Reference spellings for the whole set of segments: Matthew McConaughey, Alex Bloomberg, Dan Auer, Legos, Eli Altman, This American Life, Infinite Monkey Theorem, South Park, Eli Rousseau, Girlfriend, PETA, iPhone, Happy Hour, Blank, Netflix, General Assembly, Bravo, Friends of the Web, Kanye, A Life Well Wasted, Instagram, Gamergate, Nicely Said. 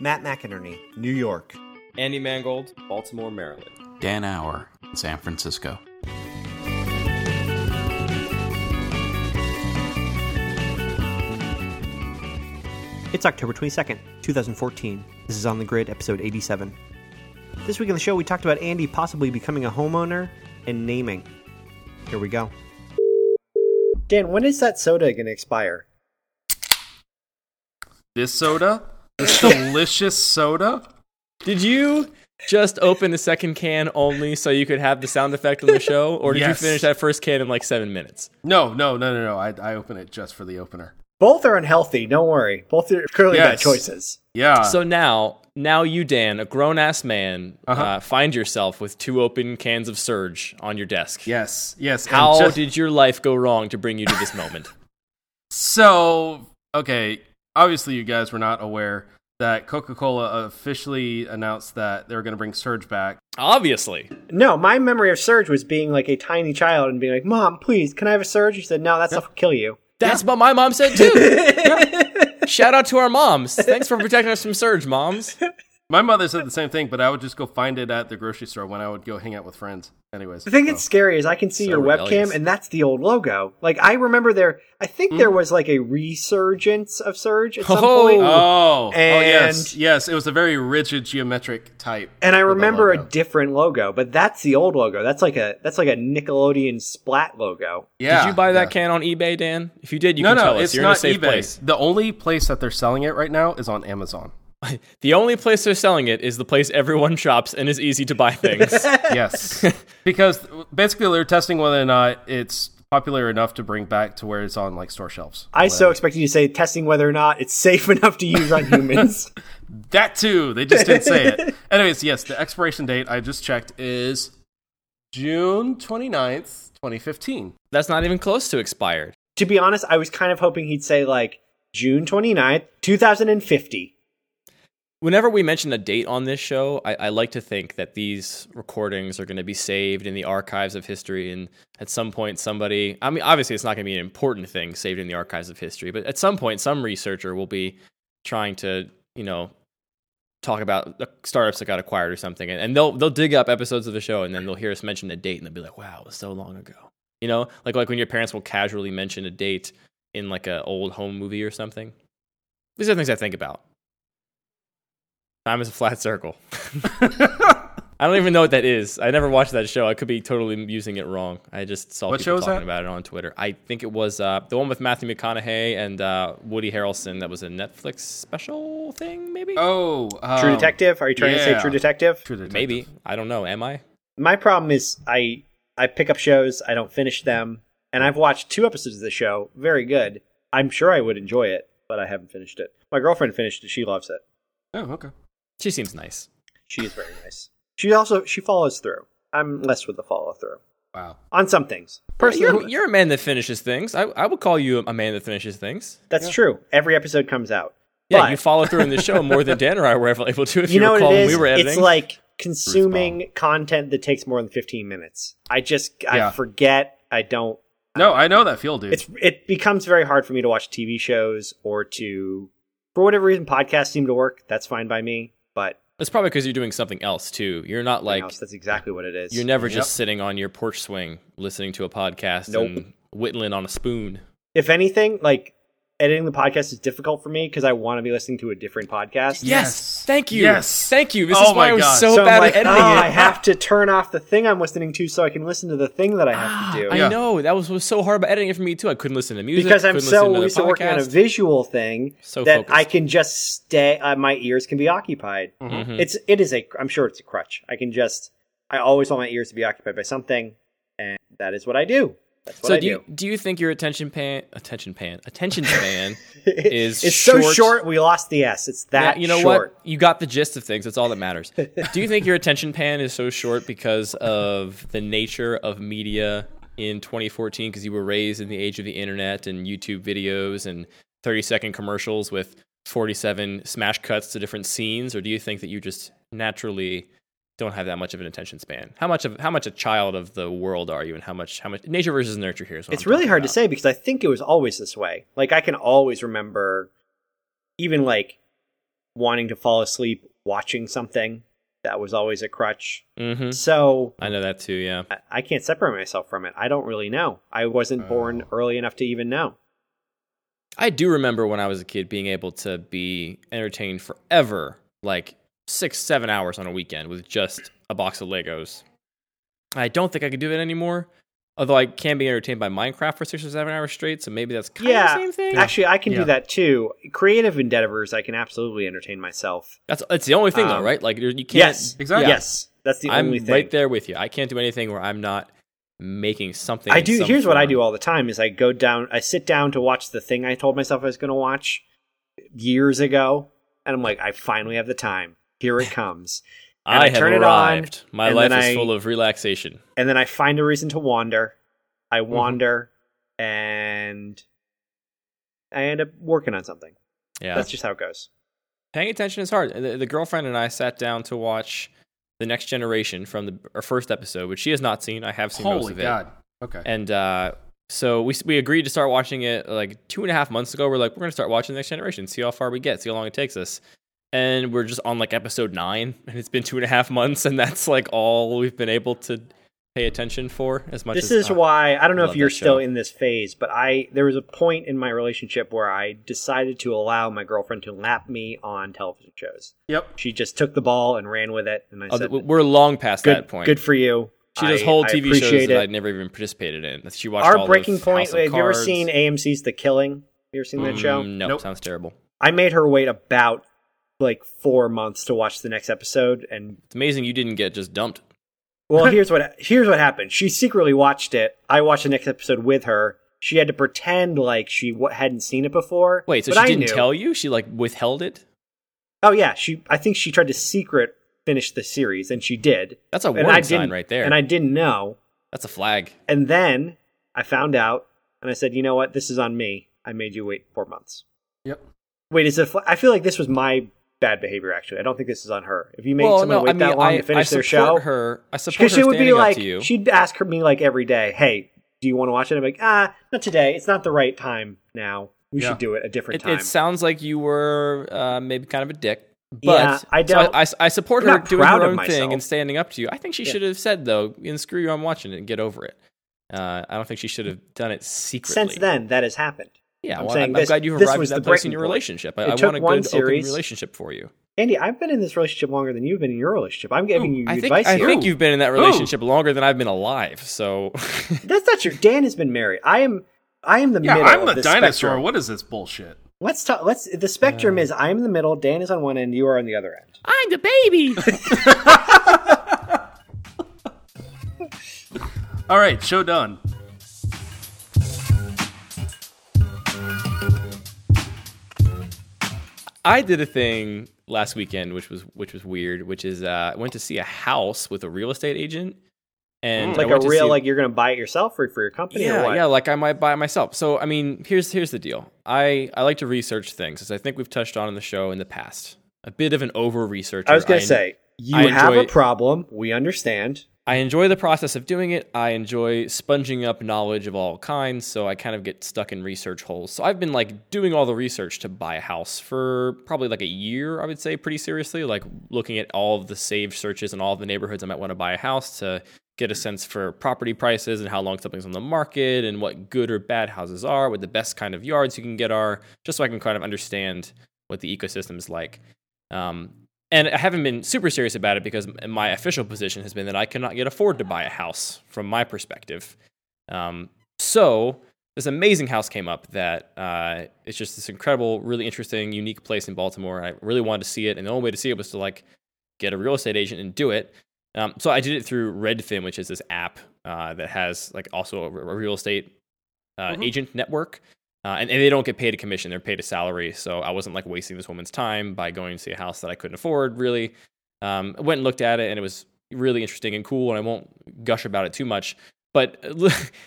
Matt McInerney, New York. Andy Mangold, Baltimore, Maryland. Dan Auer, San Francisco. It's October 22nd, 2014. This is On the Grid, episode 87. This week on the show, we talked about Andy possibly becoming a homeowner and naming. Here we go. Dan, when is that soda going to expire? This soda? This delicious soda? Did you just open the second can only so you could have the sound effect on the show? Or did you finish that first can in like 7 minutes? No. I opened it just for the opener. Both are unhealthy. Don't worry. Both are clearly bad choices. Yeah. So now you, Dan, a grown-ass man, find yourself with 2 open cans of Surge on your desk. Yes. How did your life go wrong to bring you to this moment? So, okay, obviously you guys were not aware that Coca-Cola officially announced that they were going to bring Surge back. Obviously. No, my memory of Surge was being like a tiny child and being like, Mom, please, can I have a Surge? She said, no, that stuff will kill you. That's what my mom said, too. Shout out to our moms. Thanks for protecting us from Surge, moms. My mother said the same thing, but I would just go find it at the grocery store when I would go hang out with friends. Anyways. The thing that's scary is I can see your webcam, and that's the old logo. Like, I remember there was like a resurgence of Surge at some point. Yes. It was a very rigid geometric type. And I remember a different logo, but that's the old logo. That's like a Nickelodeon splat logo. Yeah. Did you buy that can on eBay, Dan? If you did, you can tell us. You're in a safe place. The only place that they're selling it right now is on Amazon. The only place they're selling it is the place everyone shops and is easy to buy things. Yes. Because basically they're testing whether or not it's popular enough to bring back to where it's on like store shelves. I so expected you to say testing whether or not it's safe enough to use on humans. That too. They just didn't say it. Anyways, yes, the expiration date I just checked is June 29th, 2015. That's not even close to expired. To be honest, I was kind of hoping he'd say like June 29th, 2050. Whenever we mention a date on this show, I like to think that these recordings are going to be saved in the archives of history, and at some point somebody, I mean, obviously it's not going to be an important thing saved in the archives of history, but at some point some researcher will be trying to, talk about the startups that got acquired or something, and they'll dig up episodes of the show, and then they'll hear us mention a date, and they'll be like, wow, it was so long ago. You know, like when your parents will casually mention a date in like an old home movie or something. These are things I think about. Time is a flat circle. I don't even know what that is. I never watched that show. I could be totally using it wrong. I just saw people talking about it on Twitter. I think it was the one with Matthew McConaughey and Woody Harrelson that was a Netflix special thing, maybe? Oh. True Detective? Are you trying to say True Detective? True Detective. Maybe. I don't know. Am I? My problem is I pick up shows. I don't finish them. And I've watched 2 episodes of the show. Very good. I'm sure I would enjoy it, but I haven't finished it. My girlfriend finished it. She loves it. Oh, okay. She seems nice. She is very nice. She follows through. I'm less with the follow through. Wow. On some things. Personally, you're a man that finishes things. I would call you a man that finishes things. That's true. Every episode comes out. Yeah, but you follow through in the show more than Dan or I were ever able to. If you know recall, what it is? When we were editing. It's like consuming content that takes more than 15 minutes. I forget. I don't. No, I know that feel, dude. It becomes very hard for me to watch TV shows or to, for whatever reason, podcasts seem to work. That's fine by me. But it's probably because you're doing something else, too. You're not like... else. That's exactly what it is. You're never just sitting on your porch swing listening to a podcast and whittling on a spoon. If anything, like, editing the podcast is difficult for me because I want to be listening to a different podcast. Yes. Thank you. This is why I was so bad at editing it. I have to turn off the thing I'm listening to so I can listen to the thing that I have to do. I know. That was so hard about editing it for me, too. I couldn't listen to music. Because I'm so used to working on a visual thing that focused. I can just stay. My ears can be occupied. Mm-hmm. I'm sure it's a crutch. I always want my ears to be occupied by something. And that is what I do. So do you think your attention span is it's short? So short we lost the S. It's that short. You know what? You got the gist of things. That's all that matters. Do you think your attention span is so short because of the nature of media in 2014? Because you were raised in the age of the internet and YouTube videos and 30-second commercials with 47 smash cuts to different scenes, or do you think that you just naturally don't have that much of an attention span? How much a child of the world are you, and how much nature versus nurture here is what it's really hard to say, because I think it was always this way. Like I can always remember even like wanting to fall asleep watching something. That was always a crutch. Mm-hmm. So I know that too. Yeah. I can't separate myself from it. I don't really know. I wasn't born early enough to even know. I do remember when I was a kid being able to be entertained forever, like 6-7 hours on a weekend with just a box of Legos. I don't think I could do that anymore. Although I can be entertained by Minecraft for 6 or 7 hours straight, so maybe that's kind of the same thing. Actually, I can do that too. Creative endeavors, I can absolutely entertain myself. That's the only thing, though, right? Like you can't. Yes, exactly. Yeah. Yes, that's the only thing. I'm right there with you. I can't do anything where I'm not making something. I do. Here's what I do all the time: is I sit down to watch the thing I told myself I was going to watch years ago, and I'm like, I finally have the time. Here it comes. And I have turn arrived. It on, my life is full of relaxation. And then I find a reason to wander. I wander, and I end up working on something. Yeah, that's just how it goes. Paying attention is hard. The girlfriend and I sat down to watch The Next Generation from our first episode, which she has not seen. I have seen most of it. Holy God. Okay. And so we agreed to start watching it like 2.5 months ago. We're like, we're going to start watching The Next Generation, see how far we get, see how long it takes us. And we're just on like episode 9, and it's been 2.5 months, and that's like all we've been able to pay attention for as much as... This is why, I don't know if you're still in this phase, but there was a point in my relationship where I decided to allow my girlfriend to lap me on television shows. Yep. She just took the ball and ran with it, and I said... We're long past that point. Good for you. She does whole TV shows that I'd never even participated in. She watched all those Breaking Point. Have you ever seen AMC's The Killing? Have you ever seen that show? No, sounds terrible. I made her wait about... like 4 months to watch the next episode, and it's amazing you didn't get just dumped. Well, here's what happened. She secretly watched it. I watched the next episode with her. She had to pretend like she hadn't seen it before. Wait, so she didn't tell you? She like withheld it? Oh yeah, I think she tried to secret finish the series, and she did. That's a warning sign right there. And I didn't know. That's a flag. And then I found out, and I said, you know what? This is on me. I made you wait 4 months. Yep. Wait, I feel like this was my bad behavior, actually. I don't think this is on her. If you make someone wait that long to finish their show, I support her standing up to you. She'd ask me like every day, hey, do you want to watch it? I'm like, not today. It's not the right time now. We should do it a different time. It sounds like you were maybe kind of a dick. But yeah, I don't. So I support her doing her own thing and standing up to you. I think she should have said, though, and screw you, I'm watching it and get over it. I don't think she should have done it secretly. Since then, that has happened. Yeah, I'm glad you've arrived at that place in your relationship. I want a good open relationship for you. Andy, I've been in this relationship longer than you've been in your relationship. I'm giving you advice here. I think you've been in that relationship longer than I've been alive, so... That's not true. Dan has been married. I am the middle of the dinosaur. Spectrum. What is this bullshit? Let's talk... The spectrum is I'm the middle, Dan is on one end, you are on the other end. I'm the baby! All right, show done. I did a thing last weekend, which was weird. Which is, I went to see a house with a real estate agent, and you're going to buy it yourself or for your company. Yeah, or what? Yeah, like I might buy it myself. So I mean, here's the deal. I like to research things, as I think we've touched on in the show in the past. A bit of an over-researcher. I was going to say you have a problem. We understand. I enjoy the process of doing it. I enjoy sponging up knowledge of all kinds, so I kind of get stuck in research holes. So I've been like doing all the research to buy a house for probably like a year, I would say, pretty seriously, like looking at all of the saved searches and all of the neighborhoods I might want to buy a house to get a sense for property prices and how long something's on the market and what good or bad houses are, what the best kind of yards you can get are, just so I can kind of understand what the ecosystem is like. And I haven't been super serious about it because my official position has been that I cannot yet afford to buy a house from my perspective. So this amazing house came up that it's just this incredible, really interesting, unique place in Baltimore. I really wanted to see it. And the only way to see it was to like get a real estate agent and do it. So I did it through Redfin, which is this app that has like also a real estate agent network. And they don't get paid a commission. They're paid a salary. So I wasn't like wasting this woman's time by going to see a house that I couldn't afford, really. I went and looked at it, and it was really interesting and cool. And I won't gush about it too much. But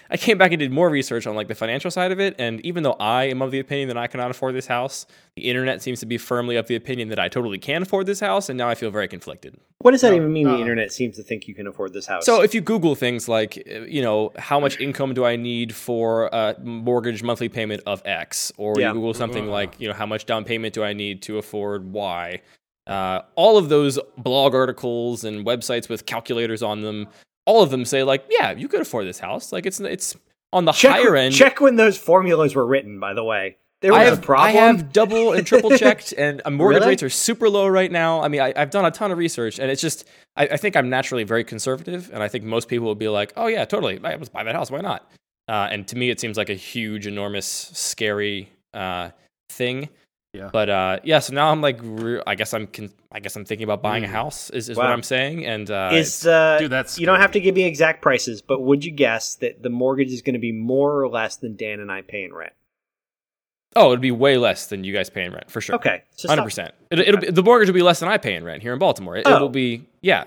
I came back and did more research on like the financial side of it. And even though I am of the opinion that I cannot afford this house, the internet seems to be firmly of the opinion that I totally can afford this house. And now I feel very conflicted. What does that even mean? The internet seems to think you can afford this house. So if you Google things like, you know, how much income do I need for a mortgage monthly payment of X? Or you Google something like, you know, how much down payment do I need to afford Y? All of those blog articles and websites with calculators on them, all of them say like, yeah, you could afford this house. Like it's on the higher end. Check when those formulas were written, by the way. I have double and triple checked, and mortgage rates are super low right now. I mean, I've done a ton of research, and it's just, I think I'm naturally very conservative, and I think most people would be like, oh yeah, totally, let's buy that house, why not? And to me, it seems like a huge, enormous, scary thing. Yeah. But so now I'm like, I guess I'm thinking about buying a house. Is what I'm saying. And dude, that's you scary. Don't have to give me exact prices, but would you guess that the mortgage is going to be more or less than Dan and I pay in rent? Oh, it'd be way less than you guys pay in rent, for sure. Okay. 100%. The mortgage will be less than I pay in rent here in Baltimore. It will be, yeah.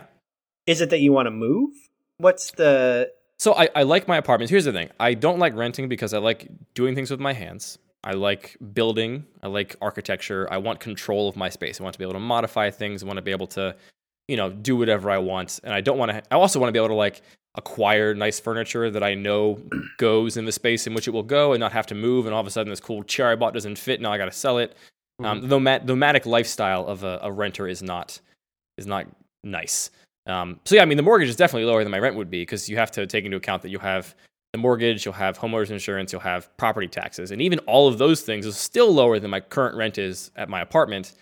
Is it that you want to move? What's the... So I like my apartments. Here's the thing. I don't like renting because I like doing things with my hands. I like building. I like architecture. I want control of my space. I want to be able to modify things. I want to be able to, you know, do whatever I want. And I don't want to... I also want to be able to, like... acquire nice furniture that I know goes in the space in which it will go and not have to move. And all of a sudden this cool chair I bought doesn't fit. Now I got to sell it. The nomadic lifestyle of a renter is not nice. So yeah, I mean, the mortgage is definitely lower than my rent would be because you have to take into account that you have the mortgage, you'll have homeowners insurance, you'll have property taxes. And even all of those things is still lower than my current rent is at my apartment.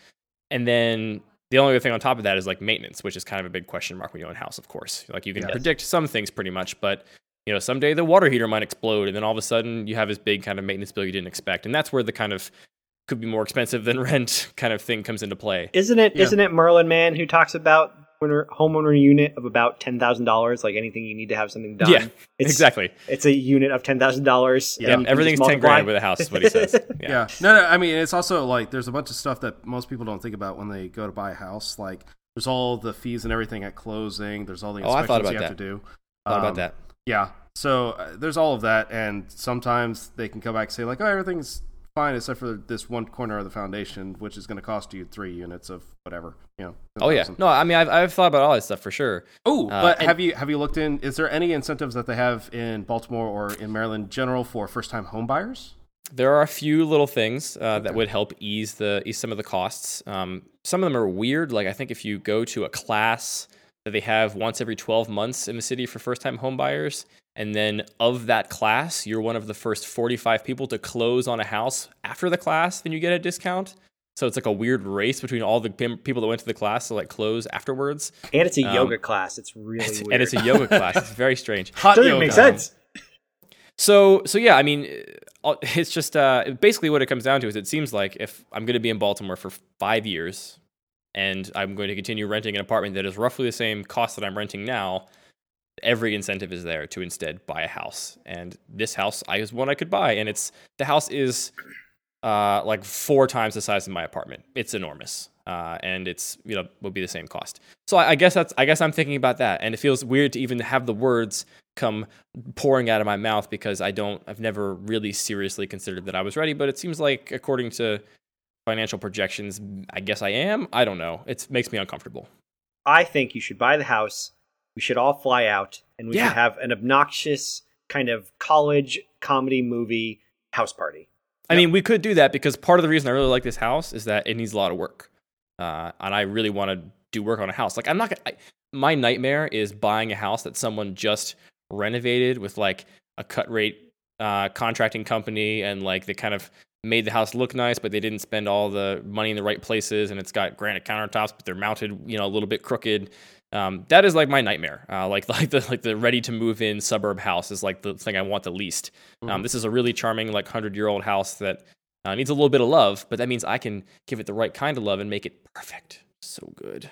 And then the only other thing on top of that is like maintenance, which is kind of a big question mark when you own a house, of course. Like you can predict some things pretty much, but you know, someday the water heater might explode and then all of a sudden you have this big kind of maintenance bill you didn't expect. And that's where the kind of could be more expensive than rent kind of thing comes into play. Isn't it Merlin Mann who talks about homeowner unit of about $10,000, like anything you need to have something done. Yeah, exactly. It's a unit of $10,000. Yeah, everything's $10,000 with a house is what he says. Yeah. No, I mean, it's also like there's a bunch of stuff that most people don't think about when they go to buy a house. Like there's all the fees and everything at closing. There's all the inspections you have to do. Thought about that. Yeah. So there's all of that. And sometimes they can come back and say like, oh, everything's fine except for this one corner of the foundation, which is going to cost you 3 units of whatever, you know. No, I mean, I've thought about all that stuff for sure. Oh, but have you looked in? Is there any incentives that they have in Baltimore or in Maryland general for first-time home buyers? There are a few little things that would help ease some of the costs. Some of them are weird. Like I think if you go to a class that they have once every 12 months in the city for first-time home buyers. And then of that class, you're one of the first 45 people to close on a house after the class, then you get a discount. So it's like a weird race between all the people that went to the class to like close afterwards. And it's a yoga class. It's really weird. And it's a yoga class. It's very strange. Doesn't make sense. So yeah, I mean, it's just basically what it comes down to is it seems like if I'm going to be in Baltimore for 5 years and I'm going to continue renting an apartment that is roughly the same cost that I'm renting now, every incentive is there to instead buy a house. And this house is one I could buy. And the house is like 4 times the size of my apartment. It's enormous. And it's, you know, would be the same cost. So I guess I'm thinking about that. And it feels weird to even have the words come pouring out of my mouth because I've never really seriously considered that I was ready. But it seems like according to financial projections, I guess I am. I don't know. It makes me uncomfortable. I think you should buy the house. We should all fly out, and we should have an obnoxious kind of college comedy movie house party. I mean, we could do that because part of the reason I really like this house is that it needs a lot of work, and I really want to do work on a house. Like, I'm not gonna. My nightmare is buying a house that someone just renovated with like a cut rate contracting company, and like they kind of made the house look nice, but they didn't spend all the money in the right places, and it's got granite countertops, but they're mounted, you know, a little bit crooked. That is like my nightmare. Like the ready to move in suburb house is like the thing I want the least. This is a really charming like 100-year-old house that needs a little bit of love, but that means I can give it the right kind of love and make it perfect. So good.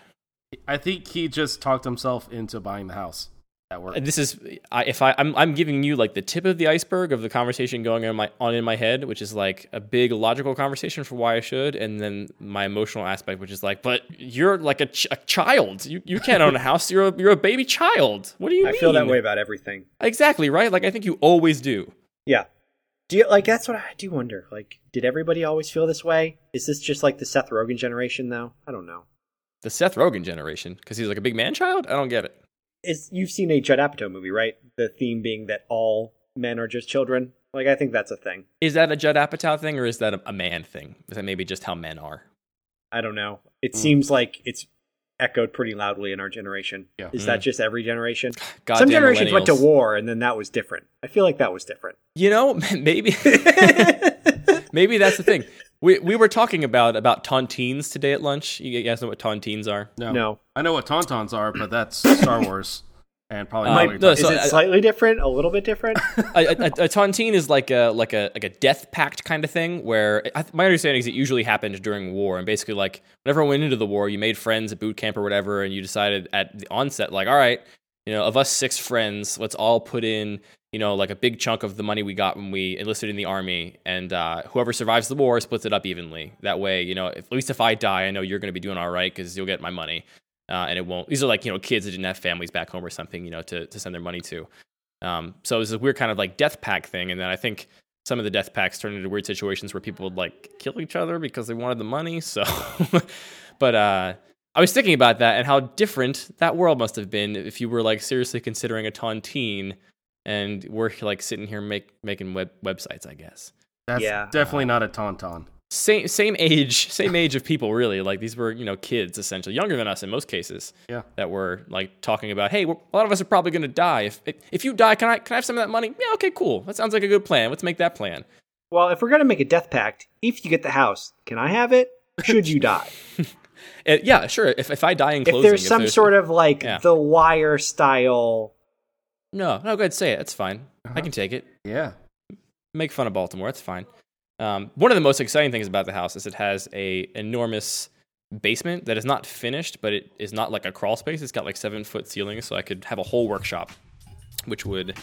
I think he just talked himself into buying the house. That worked. This is I'm giving you like the tip of the iceberg of the conversation going on in my head, which is like a big logical conversation for why I should, and then my emotional aspect, which is like, but you're like a child. You can't own a house. You're a baby child. What do you mean? I feel that way about everything. Exactly right. Like I think you always do. Yeah. Do you like? That's what I do wonder. Like, did everybody always feel this way? Is this just like the Seth Rogen generation though? I don't know. The Seth Rogen generation, because he's like a big man child? I don't get it. You've seen a Judd Apatow movie, right? The theme being that all men are just children. Like, I think that's a thing. Is that a Judd Apatow thing, or is that a man thing? Is that maybe just how men are? I don't know. It seems like it's echoed pretty loudly in our generation. Yeah. Is that just every generation? God, some generations went to war, and then that was different. I feel like that was different. You know, maybe. Maybe that's the thing. We were talking about tauntines today at lunch. You guys know what tauntines are? No. I know what tauntauns are, but that's Star Wars. And probably slightly different, a little bit different. a tontine is like a death pact kind of thing, where my understanding is it usually happened during war, and basically like whenever I went into the war, you made friends at boot camp or whatever, and you decided at the onset, like, all right, you know, of us 6 friends, let's all put in, you know, like a big chunk of the money we got when we enlisted in the army, and whoever survives the war splits it up evenly. That way, you know, at least if I die, I know you're going to be doing all right because you'll get my money. And it won't. These are like, you know, kids that didn't have families back home or something, you know, to send their money to. So it was a weird kind of like death pack thing. And then I think some of the death packs turned into weird situations where people would like kill each other because they wanted the money. So, but I was thinking about that and how different that world must have been if you were like seriously considering a tontine, and we're like sitting here making websites, I guess. That's definitely not a tauntaun. Same age of people, really. Like, these were, you know, kids, essentially younger than us in most cases. Yeah, that were like talking about, hey, a lot of us are probably going to die. If you die, can I have some of that money? Yeah, okay, cool. That sounds like a good plan. Let's make that plan. Well, if we're going to make a death pact, if you get the house, can I have it? Should you die? Yeah, sure. If I die in closing, if there's sort of like The Wire style. No, go ahead, say it. That's fine. Uh-huh. I can take it. Yeah, make fun of Baltimore. That's fine. One of the most exciting things about the house is it has an enormous basement that is not finished, but it is not like a crawl space. It's got like 7-foot ceilings, so I could have a whole workshop, which would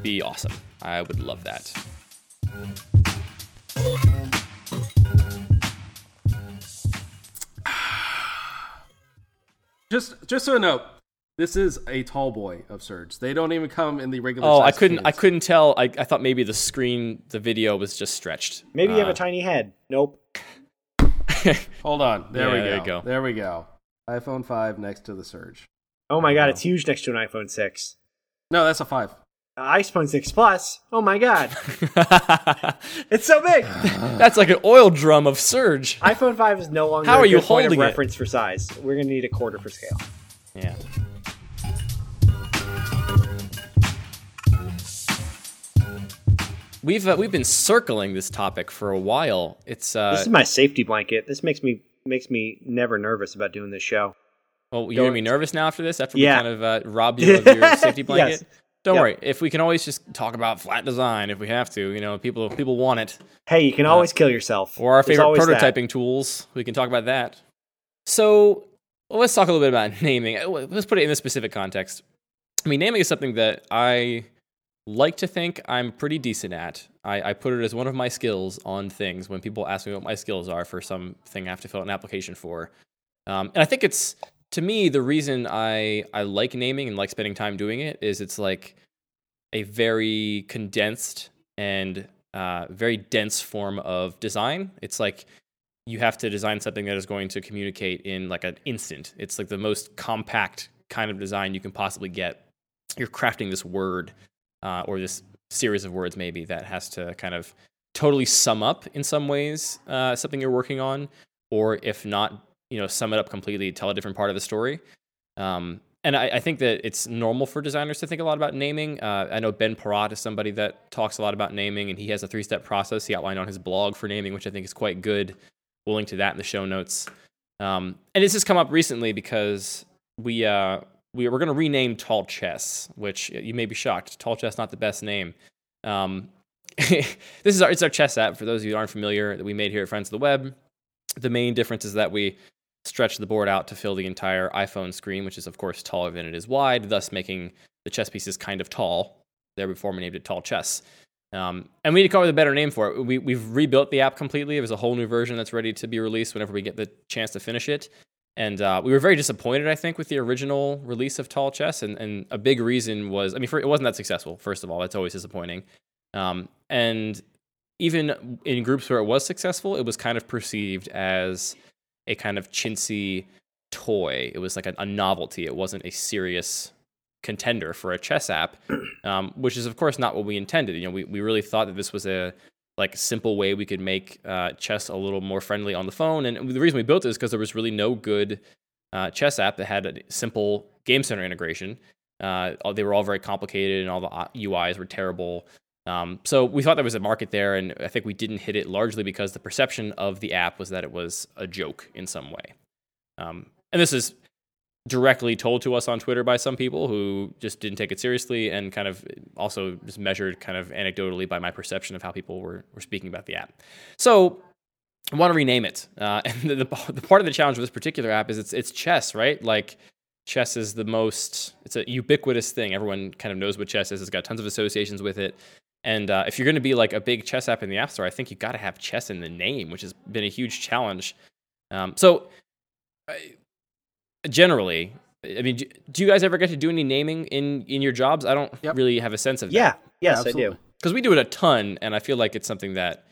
be awesome. I would love that. Just so you know, this is a tall boy of Surge. They don't even come in the regular size. Oh, I couldn't tell. I thought maybe the video was just stretched. Maybe you have a tiny head. Nope. Hold on. There we go. There we go. iPhone 5 next to the Surge. Oh my God, it's huge next to an iPhone 6. No, that's a 5. iPhone 6 Plus. Oh my God. It's so big. That's like an oil drum of Surge. iPhone 5 is no longer a good point of reference for size. We're going to need a quarter for scale. Yeah. We've been circling this topic for a while. It's this is my safety blanket. This makes me never nervous about doing this show. Well, you're gonna be nervous now after this? After we kind of robbed you of your safety blanket? Yes. Don't worry. If we can always just talk about flat design, if we have to, you know, people want it. Hey, you can always kill yourself. Or our favorite prototyping tools. We can talk about that. So let's talk a little bit about naming. Let's put it in this specific context. I mean, naming is something that I like to think I'm pretty decent at. I put it as one of my skills on things when people ask me what my skills are for something I have to fill out an application for. And I think it's, to me, the reason I like naming and like spending time doing it is it's like a very condensed and very dense form of design. It's like you have to design something that is going to communicate in like an instant. It's like the most compact kind of design you can possibly get. You're crafting this word. Or this series of words, maybe, that has to kind of totally sum up in some ways something you're working on, or if not, you know, sum it up completely, tell a different part of the story. And I think that it's normal for designers to think a lot about naming. I know Ben Parrott is somebody that talks a lot about naming, and he has a 3-step process he outlined on his blog for naming, which I think is quite good. We'll link to that in the show notes. And this has come up recently because we're going to rename Tall Chess, which you may be shocked. Tall Chess, not the best name. It's our chess app, for those of you who aren't familiar, that we made here at Friends of the Web. The main difference is that we stretch the board out to fill the entire iPhone screen, which is, of course, taller than it is wide, thus making the chess pieces kind of tall. There before we named it Tall Chess. And we need to come up with a better name for it. We've rebuilt the app completely. There's a whole new version that's ready to be released whenever we get the chance to finish it. And we were very disappointed, I think, with the original release of Tall Chess. And a big reason was, it wasn't that successful, first of all. That's always disappointing. And even in groups where it was successful, it was kind of perceived as a kind of chintzy toy. It was like a novelty. It wasn't a serious contender for a chess app, which is, of course, not what we intended. You know, we really thought that this was a like simple way we could make chess a little more friendly on the phone. And the reason we built it is because there was really no good chess app that had a simple Game Center integration. They were all very complicated and all the UIs were terrible. So we thought there was a market there, and I think we didn't hit it largely because the perception of the app was that it was a joke in some way. And this is directly told to us on Twitter by some people who just didn't take it seriously, and kind of also just measured kind of anecdotally by my perception of how people were speaking about the app. So I want to rename it. And the part of the challenge with this particular app is it's chess, right? Like, chess is the most, it's a ubiquitous thing. Everyone kind of knows what chess is. It's got tons of associations with it. And if you're going to be like a big chess app in the App Store, I think you got to have chess in the name, which has been a huge challenge. Generally, I mean, do you guys ever get to do any naming in your jobs? I don't really have a sense of that. Yes, absolutely. I do. Because we do it a ton, and I feel like it's something that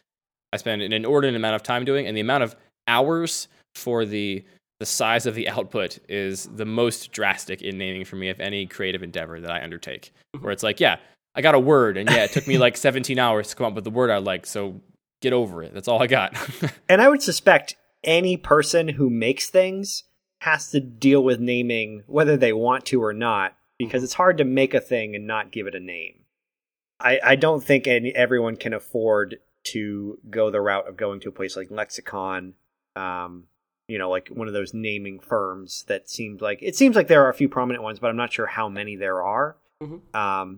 I spend an inordinate amount of time doing, and the amount of hours for the size of the output is the most drastic in naming for me of any creative endeavor that I undertake, where it's like, yeah, I got a word, and yeah, it took me like 17 hours to come up with the word I like, so get over it. That's all I got. And I would suspect any person who makes things has to deal with naming, whether they want to or not, because it's hard to make a thing and not give it a name. I don't think everyone can afford to go the route of going to a place like Lexicon, like one of those naming firms that seems like there are a few prominent ones, but I'm not sure how many there are. Mm-hmm.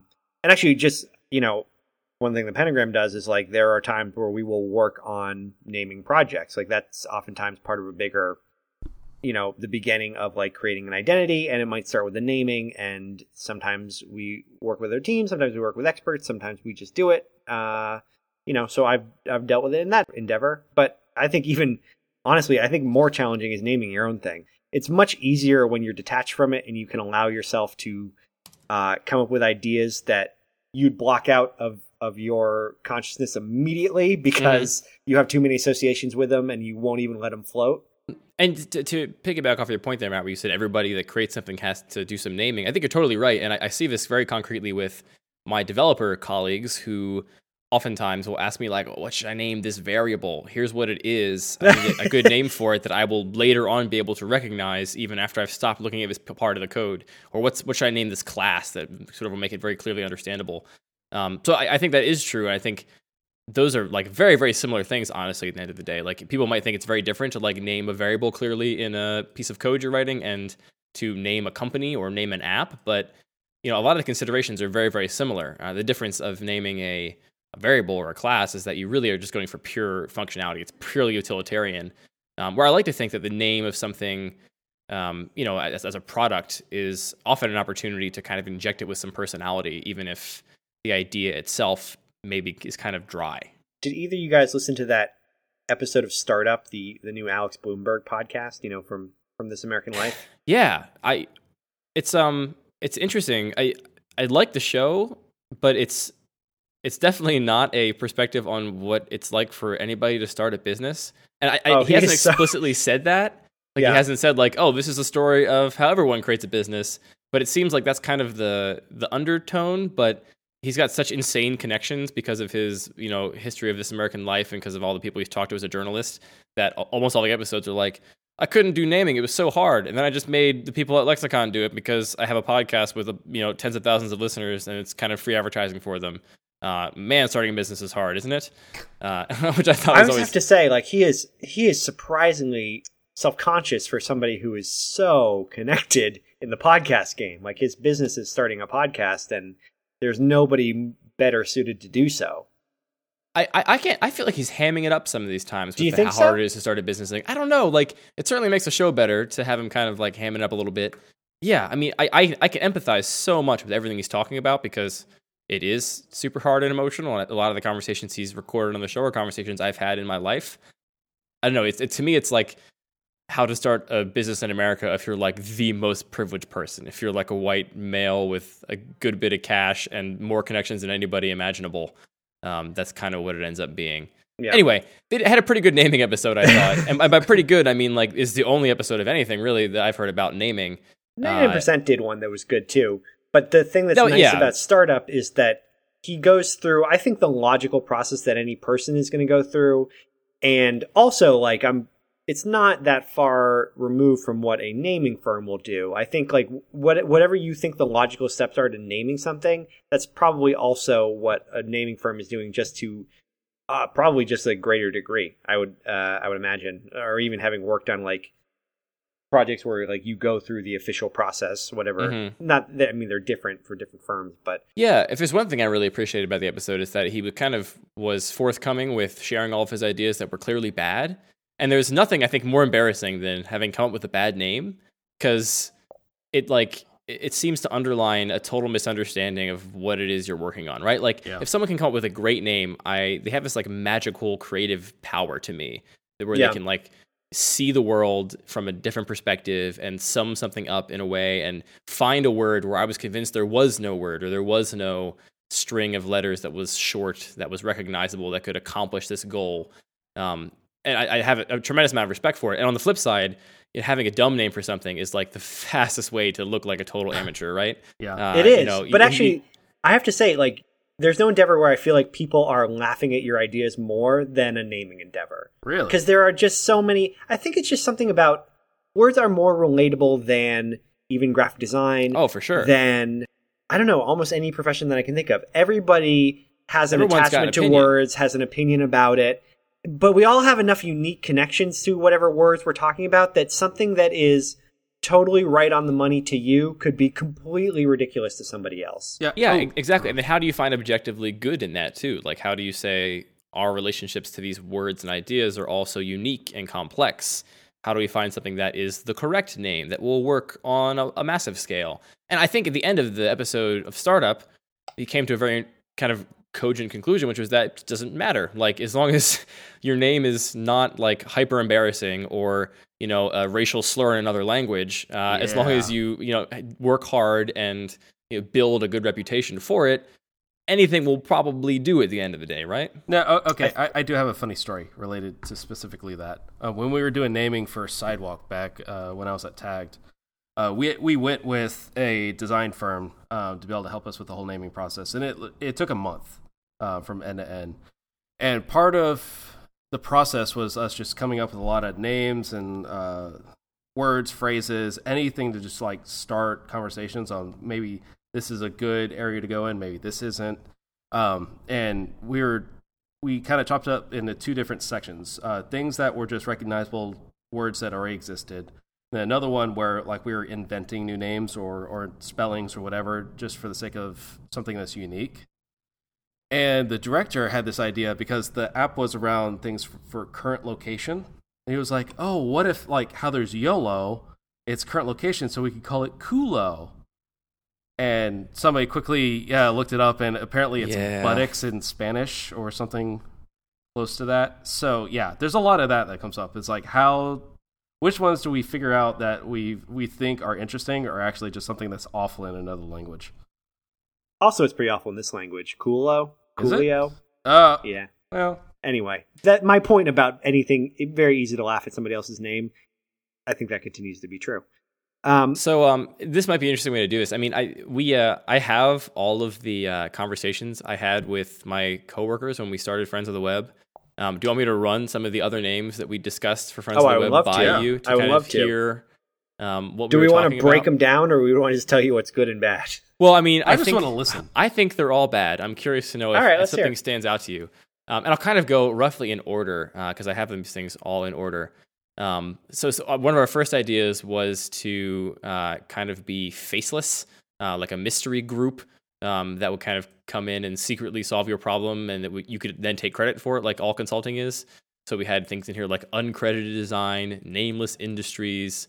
And actually, just, one thing the Pentagram does is, like, there are times where we will work on naming projects. Like, that's oftentimes part of a bigger, the beginning of, like, creating an identity, and it might start with the naming, and sometimes we work with our team, sometimes we work with experts, sometimes we just do it. So I've dealt with it in that endeavor. But I think even, honestly, I think more challenging is naming your own thing. It's much easier when you're detached from it and you can allow yourself to come up with ideas that you'd block out of your consciousness immediately because you have too many associations with them and you won't even let them float. And to piggyback off your point there, Matt, where you said everybody that creates something has to do some naming, I think you're totally right. And I see this very concretely with my developer colleagues who oftentimes will ask me, like, what should I name this variable? Here's what it is. I can get a good name for it that I will later on be able to recognize even after I've stopped looking at this part of the code. Or what should I name this class that sort of will make it very clearly understandable? So I think that is true. And I think those are, like, very, very similar things, honestly, at the end of the day. Like, people might think it's very different to, like, name a variable clearly in a piece of code you're writing and to name a company or name an app. But, a lot of the considerations are very, very similar. The difference of naming a variable or a class is that you really are just going for pure functionality. It's purely utilitarian, where I like to think that the name of something, as a product, is often an opportunity to kind of inject it with some personality, even if the idea itself maybe is kind of dry. Did either of you guys listen to that episode of Startup, the new Alex Bloomberg podcast, from This American Life? Yeah. It's interesting. I like the show, but it's definitely not a perspective on what it's like for anybody to start a business. And he hasn't explicitly said that. Like, yeah. He hasn't said, like, oh, this is a story of how everyone creates a business. But it seems like that's kind of the undertone. But he's got such insane connections because of his, history of This American Life and because of all the people he's talked to as a journalist, that almost all the episodes are like, I couldn't do naming. It was so hard. And then I just made the people at Lexicon do it because I have a podcast with, tens of thousands of listeners, and it's kind of free advertising for them. Man, starting a business is hard, isn't it? Which I thought was always... I always have to say, like, he is surprisingly self-conscious for somebody who is so connected in the podcast game. Like, his business is starting a podcast, and there's nobody better suited to do so. I can't. I feel like he's hamming it up some of these times. Do you think so? How hard it is to start a business. Like, I don't know. Like, it certainly makes the show better to have him kind of like hamming it up a little bit. Yeah, I mean, I can empathize so much with everything he's talking about because it is super hard and emotional. And a lot of the conversations he's recorded on the show are conversations I've had in my life. I don't know. To me, it's like how to start a business in America if you're like the most privileged person. If you're like a white male with a good bit of cash and more connections than anybody imaginable, that's kind of what it ends up being. Yeah. Anyway, they had a pretty good naming episode, I thought. And by pretty good, I mean, like, it's the only episode of anything, really, that I've heard about naming. 99% did one that was good, too. But the thing that's nice about Startup is that he goes through, I think, the logical process that any person is going to go through. And also, like, it's not that far removed from what a naming firm will do. I think, like, whatever you think the logical steps are to naming something, that's probably also what a naming firm is doing, just to probably just a greater degree, I would imagine, or even having worked on, like, projects where, like, you go through the official process, whatever. Mm-hmm. Not that, I mean, they're different for different firms, but yeah. If there's one thing I really appreciated about the episode, is that he kind of was forthcoming with sharing all of his ideas that were clearly bad. And there's nothing, I think, more embarrassing than having come up with a bad name, because it seems to underline a total misunderstanding of what it is you're working on, right? Like, if someone can come up with a great name, they have this, like, magical creative power to me, where they can, like, see the world from a different perspective and sum something up in a way and find a word where I was convinced there was no word, or there was no string of letters that was short, that was recognizable, that could accomplish this goal. And I have a tremendous amount of respect for it. And on the flip side, having a dumb name for something is, like, the fastest way to look like a total amateur, right? Yeah, it is. You know, but actually, I have to say, like, there's no endeavor where I feel like people are laughing at your ideas more than a naming endeavor. Really? Because there are just so many. I think it's just something about words are more relatable than even graphic design. Oh, for sure. Than, I don't know, almost any profession that I can think of. Everybody has an attachment to words, has an opinion about it. But we all have enough unique connections to whatever words we're talking about that something that is totally right on the money to you could be completely ridiculous to somebody else. Yeah, exactly. And then how do you find objectively good in that, too? Like, how do you say our relationships to these words and ideas are also unique and complex? How do we find something that is the correct name that will work on a massive scale? And I think at the end of the episode of Startup, he came to a very kind of cogent conclusion, which was that it doesn't matter. Like, as long as your name is not, like, hyper embarrassing or, you know, a racial slur in another language, as long as you know, work hard and, you know, build a good reputation for it, anything will probably do at the end of the day, right? No, okay. I do have a funny story related to specifically that. When we were doing naming for Sidewalk back when I was at Tagged, we went with a design firm to be able to help us with the whole naming process, and it took a month. From end to end. And part of the process was us just coming up with a lot of names and words, phrases, anything to just, like, start conversations on maybe this is a good area to go in, maybe this isn't. And we kind of chopped up into two different sections. Things that were just recognizable words that already existed. And another one where, like, we were inventing new names or spellings or whatever just for the sake of something that's unique. And the director had this idea because the app was around things for current location. And he was like, oh, what if, like, how there's YOLO, it's current location, so we could call it Kulo. And somebody quickly looked it up, and apparently it's buttocks in Spanish or something close to that. So, yeah, there's a lot of that comes up. It's like, which ones do we figure out that we think are interesting or actually just something that's awful in another language? Also, it's pretty awful in this language. Kulo? Coolio. Yeah. Well, anyway, that my point about anything very easy to laugh at somebody else's name. I think that continues to be true. So this might be an interesting way to do this. I mean, I have all of the conversations I had with my coworkers when we started Friends of the Web. Do you want me to run some of the other names that we discussed for Friends of the Web by you to kind of hear what we were talking about? Do we want to break them down, or do we want to just tell you what's good and bad? Well, I mean, I just want to listen. I think they're all bad. I'm curious to know if something stands out to you. And I'll kind of go roughly in order because I have these things all in order. So one of our first ideas was to kind of be faceless, like a mystery group that would kind of come in and secretly solve your problem, and that you could then take credit for it, like all consulting is. So we had things in here like uncredited design, nameless industries,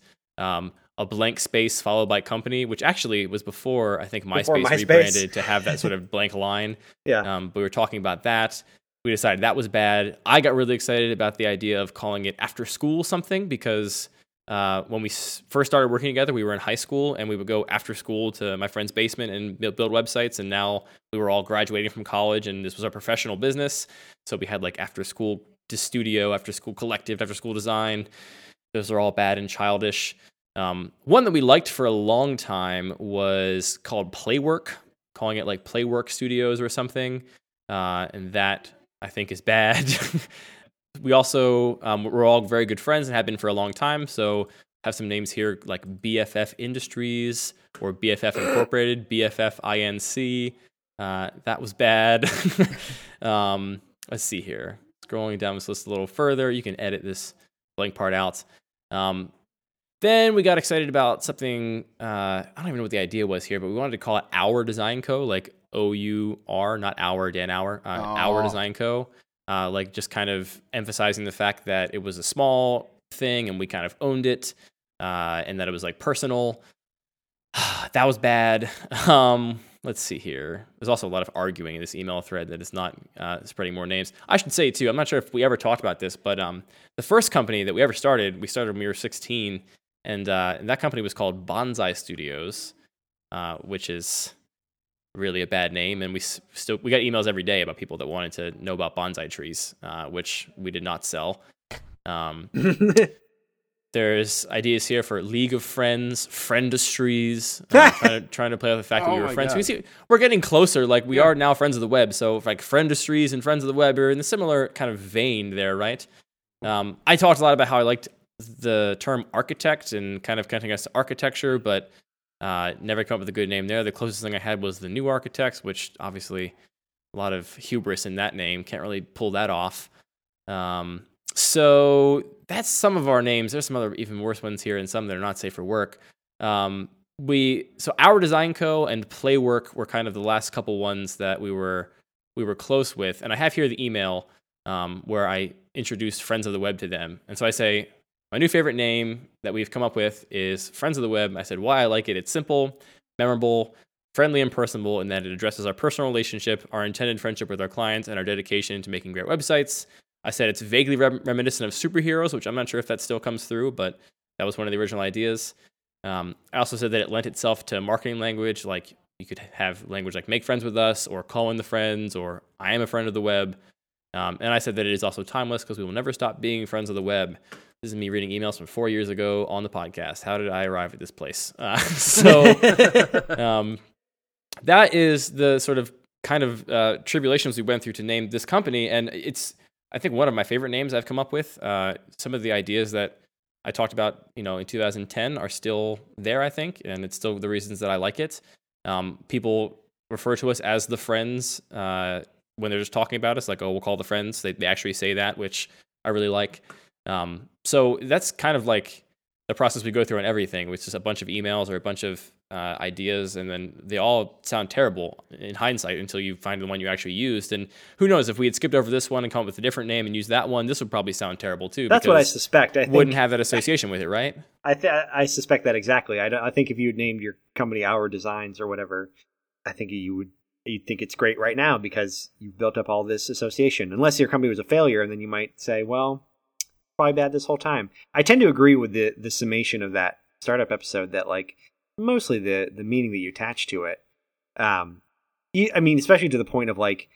a blank space followed by company, which actually was before, I think, MySpace rebranded to have that sort of blank line. Yeah. But we were talking about that. We decided that was bad. I got really excited about the idea of calling it after school something because When we first started working together, we were in high school, and we would go after school to my friend's basement and build websites. And now we were all graduating from college, and this was our professional business. So we had like after school to studio, after school collective, after school design. Those are all bad and childish. One that we liked for a long time was called Playwork, calling it like Playwork Studios or something. And that I think is bad. We also, we're all very good friends and have been for a long time. So have some names here like BFF Industries or BFF Incorporated, BFF INC. That was bad. Let's see here. Scrolling down this list a little further. You can edit this blank part out. Then we got excited about something. I don't even know what the idea was here, but we wanted to call it Our Design Co., like O-U-R, not Our, Dan Auer, Our Design Co., like just kind of emphasizing the fact that it was a small thing and we kind of owned it, and that it was like personal. That was bad. Let's see here. There's also a lot of arguing in this email thread that is not spreading more names. I should say, too, I'm not sure if we ever talked about this, but the first company that we ever started, we started when we were 16, and that company was called Bonsai Studios, which is really a bad name. And we got emails every day about people that wanted to know about bonsai trees, which we did not sell. There's ideas here for League of Friends, Friendistries, trying to play with the fact that we were friends. So we're getting closer. Like we are now friends of the web. So like Friendistries and Friends of the Web are in a similar kind of vein there, right? I talked a lot about how I liked the term architect and kind of connecting us to architecture, but never come up with a good name there. The closest thing I had was the New Architects, which obviously a lot of hubris in that name. Can't really pull that off. So that's some of our names. There's some other even worse ones here and some that are not safe for work. So Our Design Co. and Playwork were kind of the last couple ones that we were close with. And I have here the email where I introduced Friends of the Web to them. And so I say, my new favorite name that we've come up with is Friends of the Web. I said, why I like it. It's simple, memorable, friendly, and personable, and that it addresses our personal relationship, our intended friendship with our clients, and our dedication to making great websites. I said it's vaguely reminiscent of superheroes, which I'm not sure if that still comes through, but that was one of the original ideas. I also said that it lent itself to marketing language, like you could have language like make friends with us or call in the friends or I am a friend of the web. And I said that it is also timeless because we will never stop being friends of the web. This is me reading emails from 4 years ago on the podcast. How did I arrive at this place? That is the sort of kind of tribulations we went through to name this company. And it's, I think, one of my favorite names I've come up with. Some of the ideas that I talked about, in 2010 are still there, I think, and it's still the reasons that I like it. People refer to us as the friends when they're just talking about us, like, oh, we'll call the friends. They actually say that, which I really like. So that's kind of like the process we go through on everything, which is a bunch of emails or a bunch of ideas, and then they all sound terrible in hindsight until you find the one you actually used. And who knows, if we had skipped over this one and come up with a different name and used that one, this would probably sound terrible too. That's what I suspect. I wouldn't have that association with it, right? I suspect that exactly. I think if you named your company Our Designs or whatever, I think you'd think it's great right now because you've built up all this association. Unless your company was a failure, and then you might say, well, probably bad this whole time. I tend to agree with the summation of that startup episode that like, mostly the meaning that you attach to it. I mean, especially to the point of like,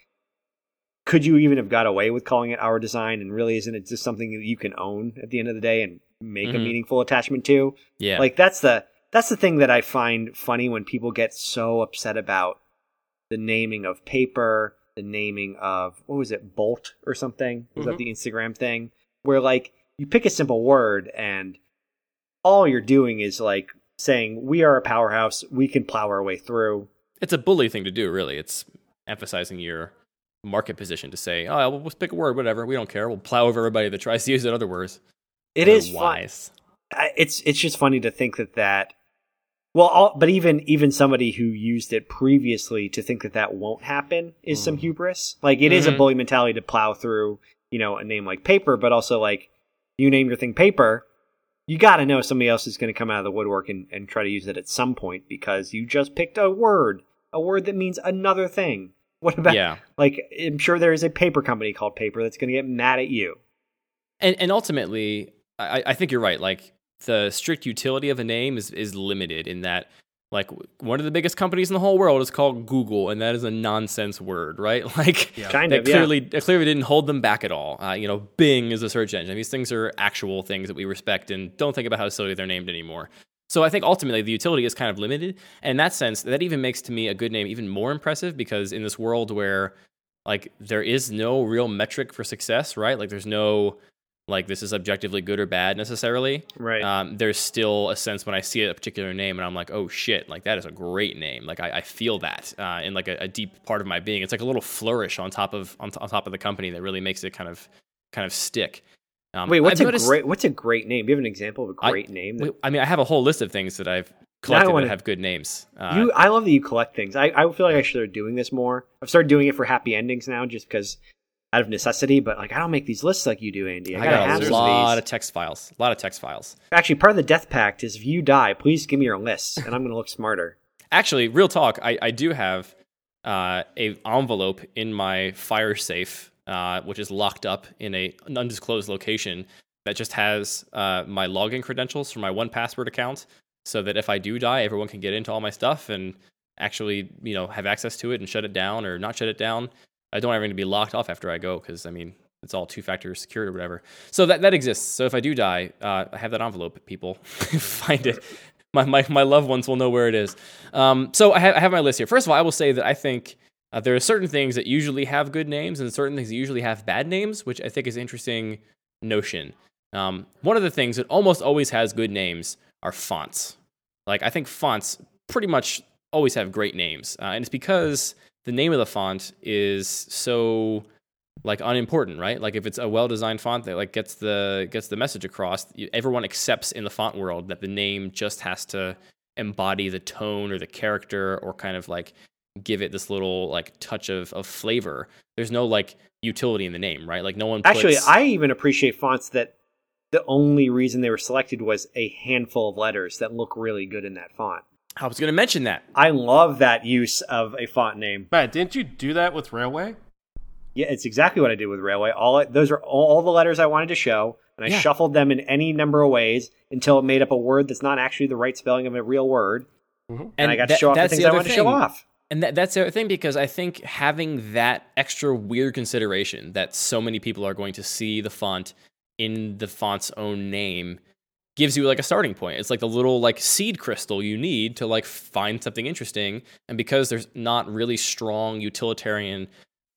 could you even have got away with calling it Our Design? And really, isn't it just something that you can own at the end of the day and make a meaningful attachment to? Yeah. Like that's the thing that I find funny when people get so upset about the naming of paper, the naming of, what was it? Bolt or something. Was that the Instagram thing where like you pick a simple word and all you're doing is like, saying we are a powerhouse, we can plow our way through. It's a bully thing to do, really. It's emphasizing your market position to say, oh, well, we'll pick a word, whatever. We don't care. We'll plow over everybody that tries to use it. Other words. It is wise. It's just funny to think that. Well, but even somebody who used it previously to think that won't happen is some hubris. Like it is a bully mentality to plow through, a name like paper, but also like you named your thing paper. You got to know somebody else is going to come out of the woodwork and try to use it at some point because you just picked a word that means another thing. What about, I'm sure there is a paper company called Paper that's going to get mad at you. And ultimately, I think you're right. Like the strict utility of a name is limited in that, like, one of the biggest companies in the whole world is called Google, and that is a nonsense word, right? Like, that clearly didn't hold them back at all. Bing is a search engine. These things are actual things that we respect and don't think about how silly they're named anymore. So I think ultimately the utility is kind of limited. And in that sense, that even makes to me a good name even more impressive, because in this world where, like, there is no real metric for success, right? Like, there's no... like, this is objectively good or bad necessarily. Right. There's still a sense when I see a particular name and I'm like, oh shit, like that is a great name. Like I feel that in like a deep part of my being. It's like a little flourish on top of the company that really makes it kind of stick. Wait, what's a great name? Do you have an example of a great name? I have a whole list of things that I've collected that have good names. I love that you collect things. I feel like I should start doing this more. I've started doing it for happy endings now, just because. Out of necessity, but like I don't make these lists like you do, Andy. I got a lot of text files. Actually, part of the death pact is if you die, please give me your lists, and I'm going to look smarter. Actually, real talk, I do have a envelope in my fire safe, which is locked up in an undisclosed location that just has my login credentials for my 1Password account, so that if I do die, everyone can get into all my stuff and actually, have access to it and shut it down or not shut it down. I don't ever need to be locked off after I go because, it's all two-factor secured or whatever. So that exists. So if I do die, I have that envelope, people. Find it. My loved ones will know where it is. So I have my list here. First of all, I will say that I think there are certain things that usually have good names and certain things that usually have bad names, which I think is an interesting notion. One of the things that almost always has good names are fonts. Like, I think fonts pretty much always have great names. And it's because... the name of the font is so like unimportant, right? Like if it's a well-designed font that like gets the message across, everyone accepts in the font world that the name just has to embody the tone or the character or kind of like give it this little like touch of flavor. There's no like utility in the name, right? Like no one puts... Actually, I even appreciate fonts that the only reason they were selected was a handful of letters that look really good in that font. I was going to mention that. I love that use of a font name. Matt, didn't you do that with Railway? Yeah, it's exactly what I did with Railway. Those are all the letters I wanted to show, and I shuffled them in any number of ways until it made up a word that's not actually the right spelling of a real word, and I got to show off the things I wanted to show off. And that's the other thing, because I think having that extra weird consideration that so many people are going to see the font in the font's own name gives you like a starting point. It's like the little like seed crystal you need to like find something interesting. And because there's not really strong utilitarian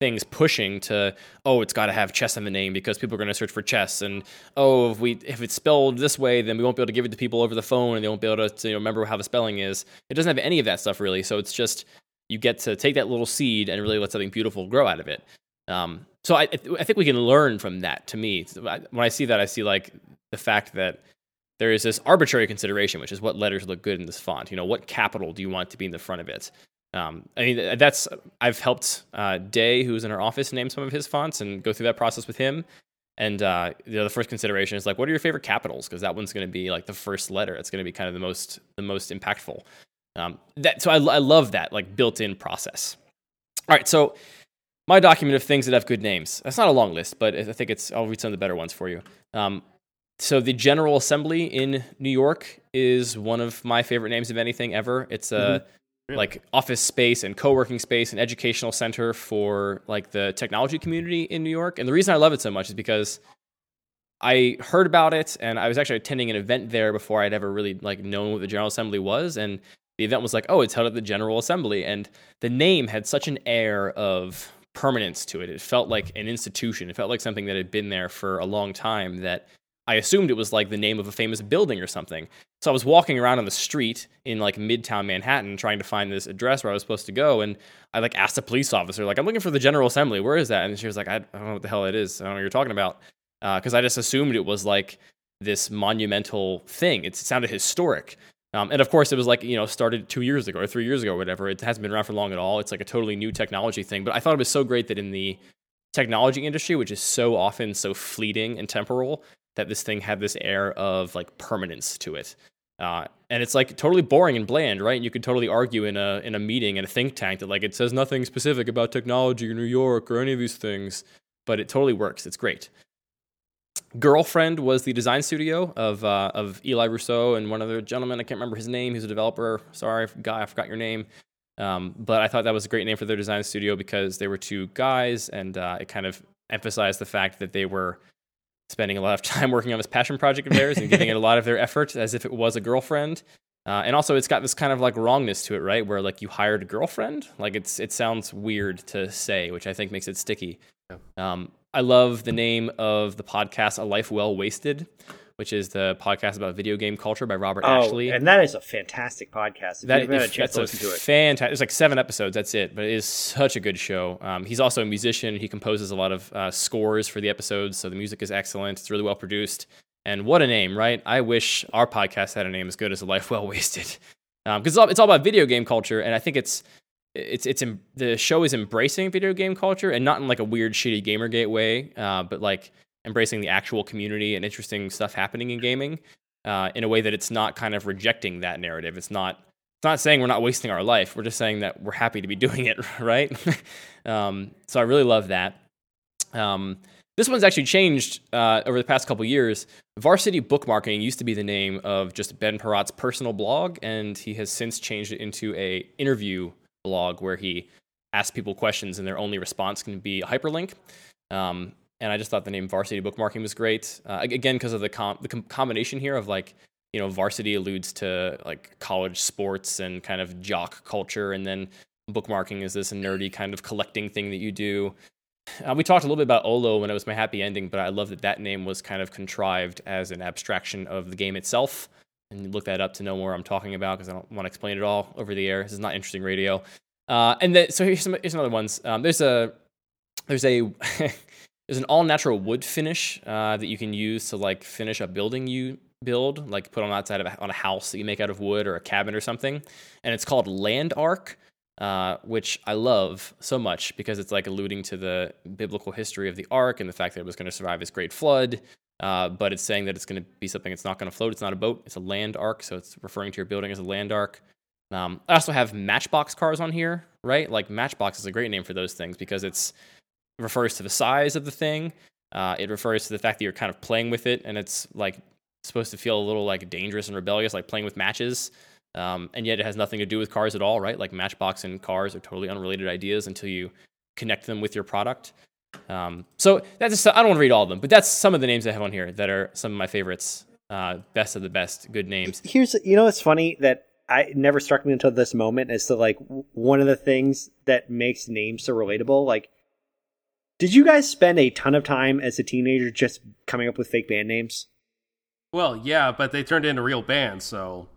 things pushing to, oh, it's got to have chess in the name because people are going to search for chess. And, oh, if it's spelled this way, then we won't be able to give it to people over the phone and they won't be able to remember how the spelling is. It doesn't have any of that stuff really. So it's just, you get to take that little seed and really let something beautiful grow out of it. So I think we can learn from that. To me, when I see that, I see like the fact that there is this arbitrary consideration, which is what letters look good in this font. What capital do you want to be in the front of it? I've helped Day, who's in our office, name some of his fonts and go through that process with him. And the first consideration is like, what are your favorite capitals? Because that one's going to be like the first letter. It's going to be kind of the most impactful. So I love that like built-in process. All right, so my document of things that have good names. That's not a long list, but I think I'll read some of the better ones for you. So the General Assembly in New York is one of my favorite names of anything ever. It's a like office space and co-working space and educational center for like the technology community in New York. And the reason I love it so much is because I heard about it and I was actually attending an event there before I'd ever really like known what the General Assembly was. And the event was like, oh, it's held at the General Assembly. And the name had such an air of permanence to it. It felt like an institution. It felt like something that had been there for a long time that I assumed it was like the name of a famous building or something. So I was walking around on the street in like midtown Manhattan trying to find this address where I was supposed to go. And I like asked a police officer, like, I'm looking for the General Assembly. Where is that? And she was like, I don't know what the hell it is. I don't know what you're talking about. Because I just assumed it was like this monumental thing. It sounded historic. And of course, it was like, started 2 years ago or 3 years ago or whatever. It hasn't been around for long at all. It's like a totally new technology thing. But I thought it was so great that in the technology industry, which is so often so fleeting and temporal, that this thing had this air of like permanence to it. And it's like totally boring and bland, right? And you could totally argue in a meeting in a think tank that like it says nothing specific about technology or New York or any of these things, but it totally works. It's great. Girlfriend was the design studio of Eli Rousseau and one other gentleman. I can't remember his name. He's a developer. Sorry, guy, I forgot your name. But I thought that was a great name for their design studio because they were two guys, and it kind of emphasized the fact that they were spending a lot of time working on this passion project of theirs and giving it a lot of their effort as if it was a girlfriend. And also it's got this kind of like wrongness to it, right? Where like you hired a girlfriend, like it sounds weird to say, which I think makes it sticky. Yeah. I love the name of the podcast, A Life Well Wasted, which is the podcast about video game culture by Robert Ashley. And that is a fantastic podcast. Fantastic. There's like 7 episodes. That's it. But it is such a good show. He's also a musician. He composes a lot of scores for the episodes. So the music is excellent. It's really well produced. And what a name, right? I wish our podcast had a name as good as A Life Well Wasted. Because it's all about video game culture. And I think the show is embracing video game culture, and not in like a weird shitty Gamergate way, but like embracing the actual community and interesting stuff happening in gaming in a way that it's not kind of rejecting that narrative. It's not saying we're not wasting our life. We're just saying that we're happy to be doing it, right? So I really love that. This one's actually changed over the past couple years. Varsity Bookmarking used to be the name of just Ben Perat's personal blog, and he has since changed it into a interview blog where he asks people questions and their only response can be a hyperlink. And I just thought the name Varsity Bookmarking was great. Again, because of the combination here of like, you know, varsity alludes to like college sports and kind of jock culture. And then bookmarking is this nerdy kind of collecting thing that you do. We talked a little bit about Olo when it was my happy ending, but I love that name was kind of contrived as an abstraction of the game itself. And look that up to know more I'm talking about, because I don't want to explain it all over the air. This is not interesting radio. So here's another ones. There's an all-natural wood finish that you can use to like finish a building you build, like put on the outside of on a house that you make out of wood or a cabin or something. And it's called Land Ark, which I love so much because it's like alluding to the biblical history of the Ark and the fact that it was going to survive this great flood. But it's saying that it's going to be something that's not going to float. It's not a boat. It's a land ark. So it's referring to your building as a land ark. I also have Matchbox cars on here, right? Like Matchbox is a great name for those things because it refers to the size of the thing. It refers to the fact that you're kind of playing with it, and it's like supposed to feel a little like dangerous and rebellious, like playing with matches. And yet it has nothing to do with cars at all, right? Like Matchbox and cars are totally unrelated ideas until you connect them with your product. So that's just, I don't want to read all of them, but that's some of the names I have on here that are some of my favorites, best of the best, good names. It's funny that it never struck me until this moment as to like one of the things that makes names so relatable. Like, did you guys spend a ton of time as a teenager just coming up with fake band names? Well, yeah, but they turned into real bands, so.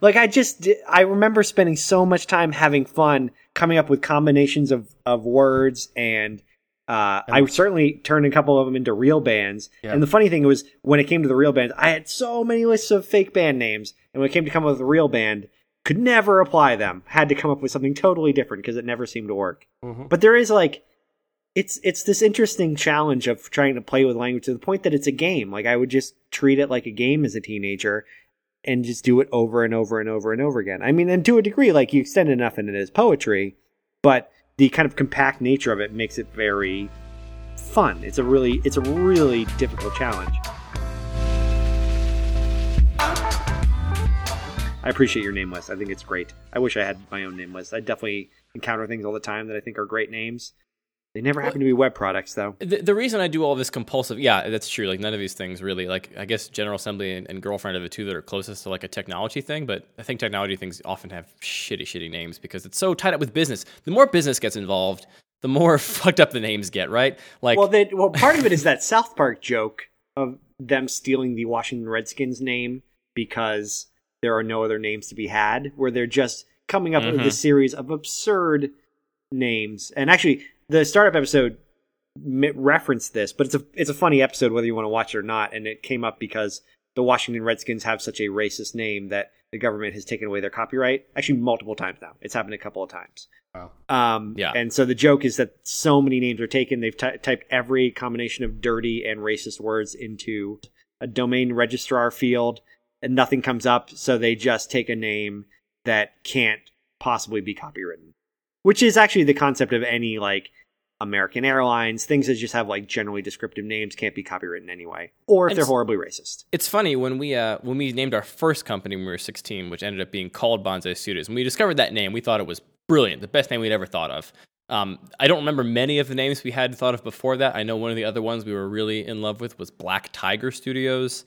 Like, I remember spending so much time having fun coming up with combinations of words, and I certainly turned a couple of them into real bands. Yeah. And the funny thing was, when it came to the real bands, I had so many lists of fake band names, and when it came to come up with a real band, could never apply them. Had to come up with something totally different, because it never seemed to work. Mm-hmm. But there is, like, it's this interesting challenge of trying to play with language to the point that it's a game. Like, I would just treat it like a game as a teenager and just do it over and over and over and over again. I mean, and to a degree, like, you extend it enough and it is poetry, but the kind of compact nature of it makes it very fun. It's a really difficult challenge. I appreciate your name list. I think it's great. I wish I had my own name list. I definitely encounter things all the time that I think are great names. They never happen to be web products, though. The reason I do all this compulsive, yeah, that's true. Like, none of these things really, like, I guess General Assembly and Girlfriend are the two that are closest to like a technology thing. But I think technology things often have shitty names because it's so tied up with business. The more business gets involved, the more fucked up the names get, right? Like, well, part of it is that South Park joke of them stealing the Washington Redskins name because there are no other names to be had, where they're just coming up with a series of absurd names. And actually, the startup episode referenced this, but it's a funny episode whether you want to watch it or not. And it came up because the Washington Redskins have such a racist name that the government has taken away their copyright. Actually, multiple times now. It's happened a couple of times. Wow. Yeah. And so the joke is that so many names are taken. They've typed every combination of dirty and racist words into a domain registrar field, and nothing comes up. So they just take a name that can't possibly be copywritten, which is actually the concept of any like American Airlines, things that just have like generally descriptive names can't be copywritten anyway, or if they're horribly racist. It's funny when we named our first company when we were 16, which ended up being called Bonsai Studios. When we discovered that name, we thought it was brilliant, the best name we'd ever thought of. I don't remember many of the names we had thought of before that. I know one of the other ones we were really in love with was Black Tiger Studios.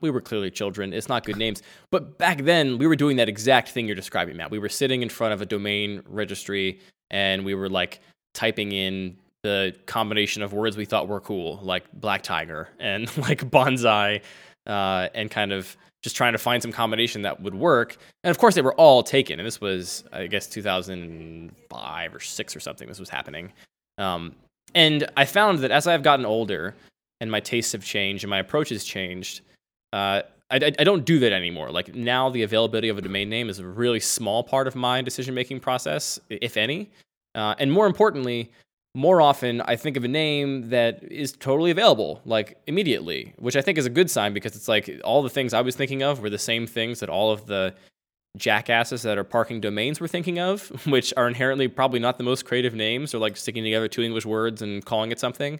We were clearly children. It's not good names. But back then, we were doing that exact thing you're describing, Matt. We were sitting in front of a domain registry, and we were like typing in the combination of words we thought were cool, like Black Tiger and like Bonsai, and kind of just trying to find some combination that would work. And of course, they were all taken. And this was, I guess, 2005 or 6 or something. This was happening. And I found that as I've gotten older and my tastes have changed and my approach has changed, I don't do that anymore. Like now the availability of a domain name is a really small part of my decision-making process, if any. And more importantly, more often I think of a name that is totally available, like immediately, which I think is a good sign because it's like all the things I was thinking of were the same things that all of the jackasses that are parking domains were thinking of, which are inherently probably not the most creative names or like sticking together two English words and calling it something.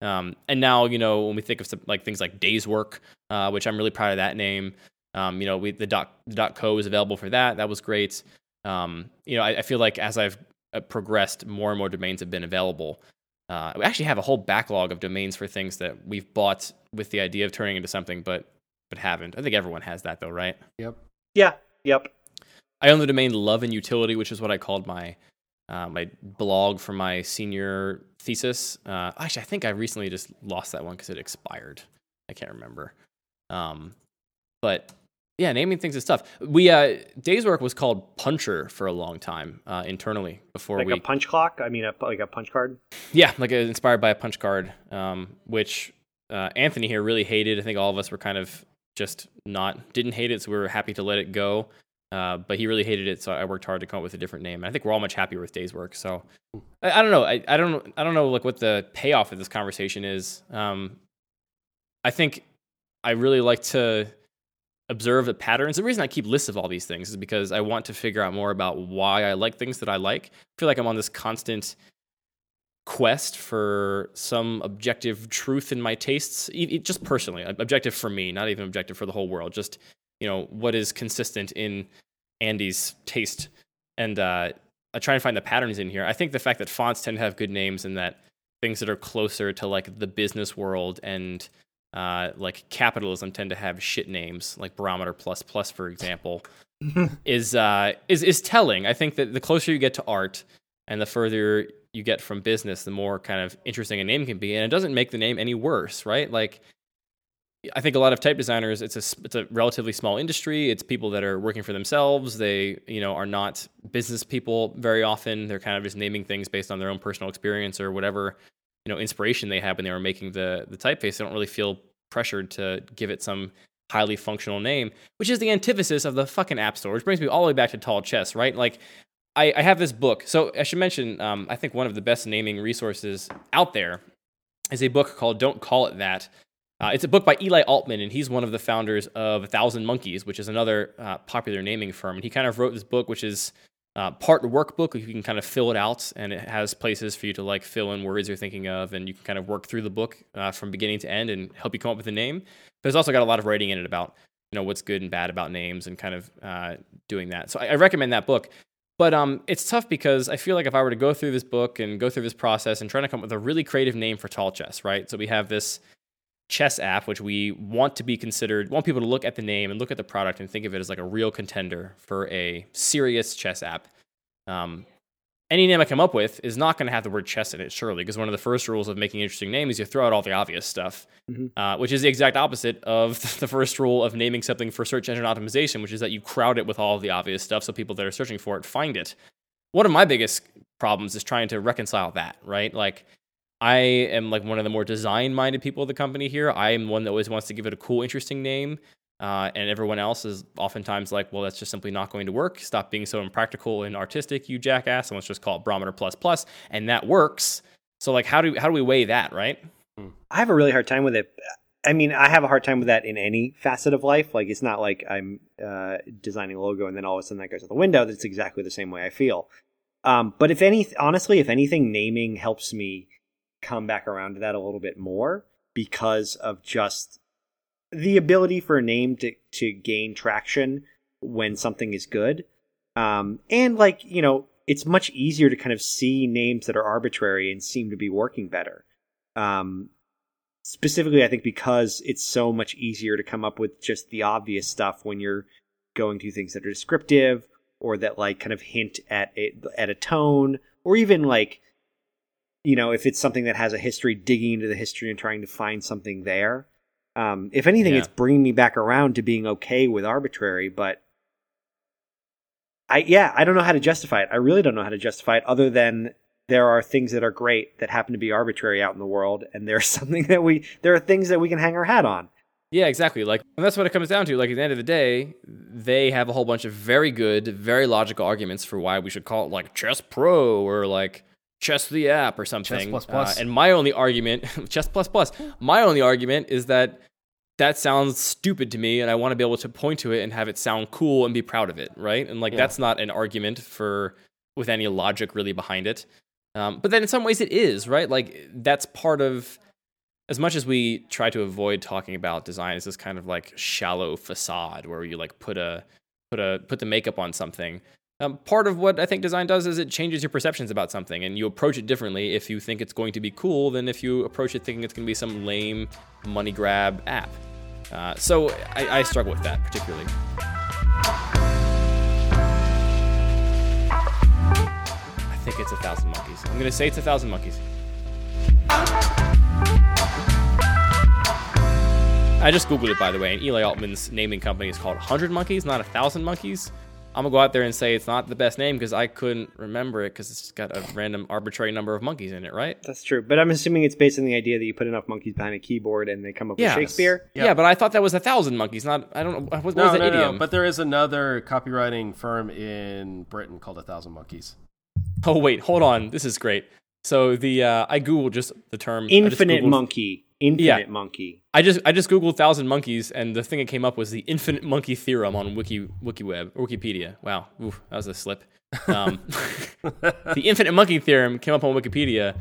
And now, you know, when we think of some, like things like Day's Work, which I'm really proud of that name, you know, we, the .co is available for that. That was great. You know, I feel like as I've progressed, more and more domains have been available. We actually have a whole backlog of domains for things that we've bought with the idea of turning into something, but haven't. I think everyone has that though, right? Yep. Yeah. Yep. I own the domain Love and Utility, which is what I called my my blog for my senior thesis. Actually, I think I recently just lost that one because it expired. I can't remember. But yeah, naming things is tough. We Day's Work was called Puncher for a long time internally before like we like a punch clock. I mean, like a punch card. Yeah, like inspired by a punch card, which Anthony here really hated. I think all of us were kind of just didn't hate it, so we were happy to let it go. But he really hated it, so I worked hard to come up with a different name. And I think we're all much happier with Day's Work. So I don't know. I don't know like what the payoff of this conversation is. I think I really like to observe the patterns. The reason I keep lists of all these things is because I want to figure out more about why I like things that I like. I feel like I'm on this constant quest for some objective truth in my tastes, just personally, objective for me, not even objective for the whole world, just, you know, what is consistent in Andy's taste. And I try and find the patterns in here. I think the fact that fonts tend to have good names and that things that are closer to like the business world and like capitalism tend to have shit names, like Barometer plus, for example, is telling. I think that the closer you get to art and the further you get from business, the more kind of interesting a name can be, and it doesn't make the name any worse, right? Like, I think a lot of type designers, it's a relatively small industry. It's people that are working for themselves. They, you know, are not business people very often. They're kind of just naming things based on their own personal experience or whatever, you know, inspiration they had when they were making the typeface. They don't really feel pressured to give it some highly functional name, which is the antithesis of the fucking App Store, which brings me all the way back to Tall Chess, right? Like, I have this book. So I should mention, I think one of the best naming resources out there is a book called Don't Call It That. It's a book by Eli Altman, and he's one of the founders of 1,000 Monkeys, which is another popular naming firm. And he kind of wrote this book, which is part workbook. You can kind of fill it out, and it has places for you to like fill in words you're thinking of, and you can kind of work through the book from beginning to end and help you come up with a name. But it's also got a lot of writing in it about, you know, what's good and bad about names and kind of doing that. So I recommend that book. But it's tough because I feel like if I were to go through this book and go through this process and trying to come up with a really creative name for Tall Chess, right? So we have this chess app, which we want to be considered, want people to look at the name and look at the product and think of it as like a real contender for a serious chess app. Any name I come up with is not going to have the word chess in it, surely, because one of the first rules of making an interesting name is you throw out all the obvious stuff, which is the exact opposite of the first rule of naming something for search engine optimization, which is that you crowd it with all of the obvious stuff so people that are searching for it find it. One of my biggest problems is trying to reconcile that, right? Like, I am like one of the more design-minded people of the company here. I am one that always wants to give it a cool, interesting name. And everyone else is oftentimes like, well, that's just simply not going to work. Stop being so impractical and artistic, you jackass. And let's just call it Barometer plus. And that works. So like, how do we weigh that, right? I have a really hard time with it. I mean, I have a hard time with that in any facet of life. Like, it's not like I'm designing a logo and then all of a sudden that goes out the window. That's exactly the same way I feel. But honestly, if anything, naming helps me come back around to that a little bit more because of just the ability for a name to gain traction when something is good. And like, you know, it's much easier to kind of see names that are arbitrary and seem to be working better. Specifically, I think because it's so much easier to come up with just the obvious stuff when you're going through things that are descriptive or that like kind of hint at a tone, or even like, you know, if it's something that has a history, digging into the history and trying to find something there. If anything, it's bringing me back around to being okay with arbitrary, but I don't know how to justify it. I really don't know how to justify it other than there are things that are great that happen to be arbitrary out in the world. And there are things that we can hang our hat on. Yeah, exactly. Like, and that's what it comes down to. Like, at the end of the day, they have a whole bunch of very good, very logical arguments for why we should call it like Chess Pro or like Chess the app or something. Chess plus plus. And my only argument, Chess plus plus, my only argument is that sounds stupid to me, and I want to be able to point to it and have it sound cool and be proud of it, right? And like that's not an argument with any logic really behind it. But then in some ways it is, right? Like that's part of, as much as we try to avoid talking about design as this kind of like shallow facade where you like put the makeup on something. Part of what I think design does is it changes your perceptions about something, and you approach it differently if you think it's going to be cool than if you approach it thinking it's going to be some lame money grab app. So I struggle with that particularly. I think it's 1,000 Monkeys. I'm going to say it's 1,000 Monkeys. I just Googled it, by the way, and Eli Altman's naming company is called 100 Monkeys, not 1,000 Monkeys. I'm going to go out there and say it's not the best name because I couldn't remember it because it's got a random arbitrary number of monkeys in it, right? That's true. But I'm assuming it's based on the idea that you put enough monkeys behind a keyboard and they come up with Shakespeare. Yep. Yeah, but I thought that was 1,000 monkeys, not, I don't know. What was that idiom? No, but there is another copywriting firm in Britain called 1,000 Monkeys. Oh, wait, hold on. This is great. So the I Googled just the term. Infinite monkey. I just Googled 1,000 monkeys, and the thing that came up was the infinite monkey theorem on Wikipedia. Wow, oof, that was a slip. The infinite monkey theorem came up on Wikipedia,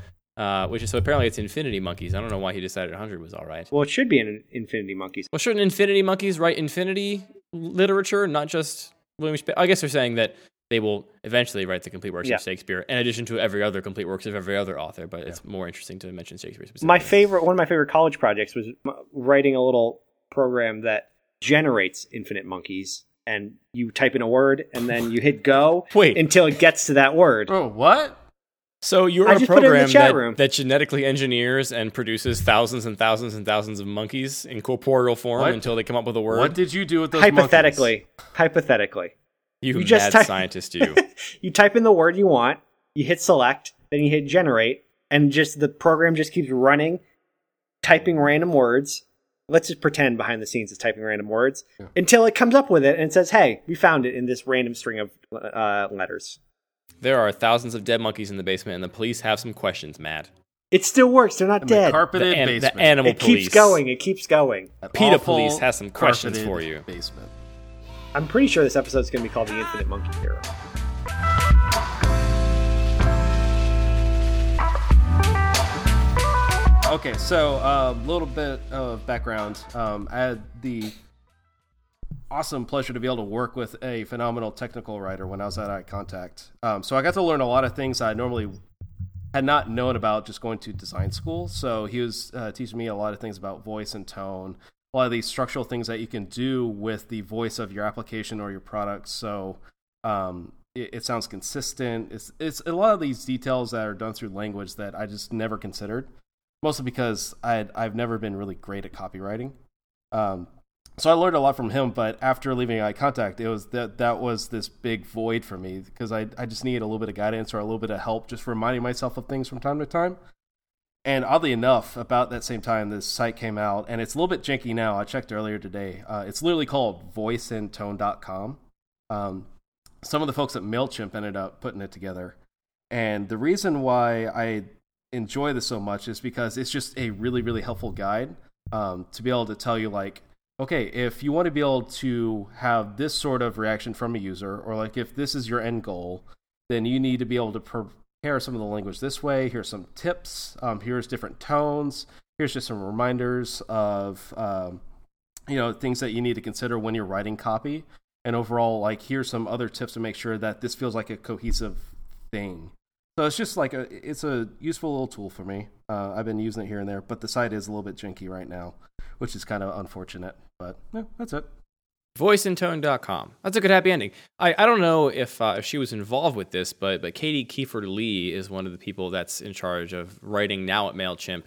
which is so apparently it's infinity monkeys. I don't know why he decided 100 was all right. Well, it should be an infinity monkeys. Well, shouldn't infinity monkeys write infinity literature, not just William Shakespeare? I guess they're saying that they will eventually write the complete works of Shakespeare, in addition to every other complete works of every other author. But it's more interesting to mention Shakespeare specifically. One of my favorite college projects was writing a little program that generates infinite monkeys, and you type in a word, and then you hit go until it gets to that word. Oh, what? So you're a program that genetically engineers and produces thousands and thousands and thousands of monkeys in corporeal form until they come up with a word. What did you do with those monkeys? Hypothetically. You just mad scientist, you. You type in the word you want, you hit select, then you hit generate, and just the program just keeps running, typing random words. Let's just pretend behind the scenes it's typing random words until it comes up with it and says, hey, we found it in this random string of letters. There are thousands of dead monkeys in the basement, and the police have some questions, Matt. It still works. They're not dead. The carpeted basement. The animal police. It keeps going. PETA police has some questions for you. Basement. I'm pretty sure this episode is going to be called The Infinite Monkey Theorem. Okay, so a little bit of background. I had the awesome pleasure to be able to work with a phenomenal technical writer when I was at Eye Contact. So I got to learn a lot of things I normally had not known about just going to design school. So he was teaching me a lot of things about voice and tone, a lot of these structural things that you can do with the voice of your application or your product. So it sounds consistent. It's a lot of these details that are done through language that I just never considered, mostly because I've never been really great at copywriting. So I learned a lot from him, but after leaving Eye Contact, it was that was this big void for me because I just needed a little bit of guidance or a little bit of help just reminding myself of things from time to time. And oddly enough, about that same time, this site came out, and it's a little bit janky now. I checked earlier today. It's literally called voiceandtone.com. Some of the folks at MailChimp ended up putting it together. And the reason why I enjoy this so much is because it's just a really, really helpful guide to be able to tell you, like, okay, if you want to be able to have this sort of reaction from a user, or like if this is your end goal, then you need to be able to prepare some of the language this way. Here's some tips. Here's different tones. Here's just some reminders of, things that you need to consider when you're writing copy. And overall, like, here's some other tips to make sure that this feels like a cohesive thing. So it's just like it's a useful little tool for me. I've been using it here and there, but the site is a little bit janky right now, which is kind of unfortunate, but yeah, that's it. Voiceandtone.com. That's a good happy ending. I don't know if she was involved with this, but Katie Kiefer-Lee is one of the people that's in charge of writing now at MailChimp.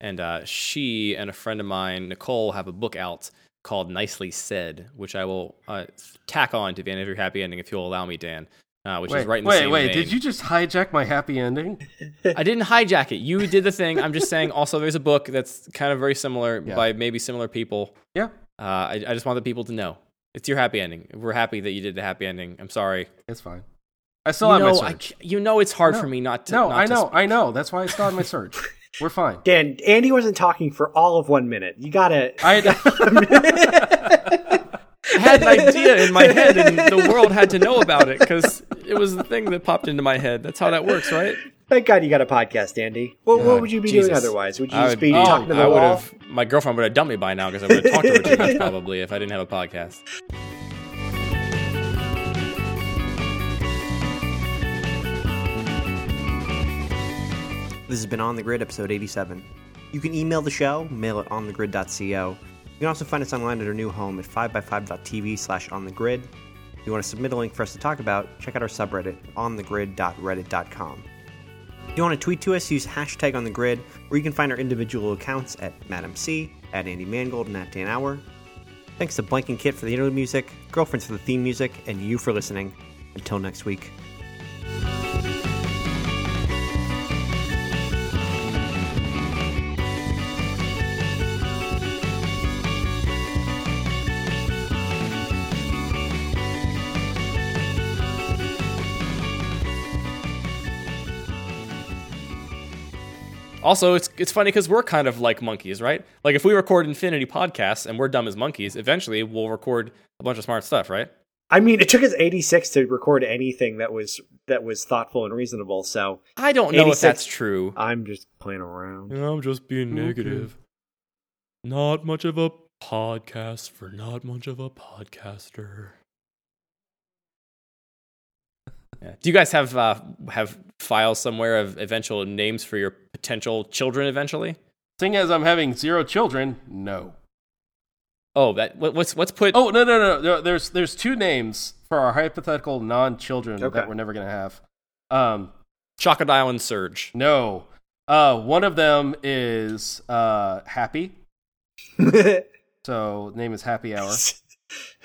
And she and a friend of mine, Nicole, have a book out called Nicely Said, which I will tack on to the end of your happy ending if you'll allow me, Dan. Which is right in the same vein. Did you just hijack my happy ending? I didn't hijack it. You did the thing. I'm just saying also there's a book that's kind of very similar by maybe similar people. Yeah. I just want the people to know. It's your happy ending. We're happy that you did the happy ending. I'm sorry. It's fine. I still have my Surge. It's hard for me not to. I know. That's why I still have my Surge. We're fine. Dan, Andy wasn't talking for all of 1 minute. You got to... I had an idea in my head, and the world had to know about it because it was the thing that popped into my head. That's how that works, right? Thank God you got a podcast, Andy. What would you be doing otherwise? Would you just be talking to the wall? My girlfriend would have dumped me by now because I would have talked to her too much probably if I didn't have a podcast. This has been On The Grid, episode 87. You can email the show, mail at onthegrid.co. You can also find us online at our new home at 5x5.tv/onthegrid. If you want to submit a link for us to talk about, check out our subreddit, onthegrid.reddit.com. If you want to tweet to us, use hashtag on the grid, or you can find our individual accounts at MattMC, at Andy Mangold, and at Dan Auer. Thanks to Blank and Kit for the intro music, Girlfriends for the theme music, and you for listening. Until next week. Also, it's funny because we're kind of like monkeys, right? Like if we record infinity podcasts and we're dumb as monkeys, eventually we'll record a bunch of smart stuff, right? I mean, it took us 86 to record anything that was thoughtful and reasonable. So I don't know if that's true. I'm just playing around. Yeah, I'm just being negative. Okay. Not much of a podcast for not much of a podcaster. Yeah. Do you guys have files somewhere of eventual names for your potential children eventually? Seeing as I'm having 0 children, no. Oh, that what's put? Oh no. There's 2 names for our hypothetical non-children that we're never gonna have. Chocodile and Surge. No. One of them is Happy. So name is Happy Hour.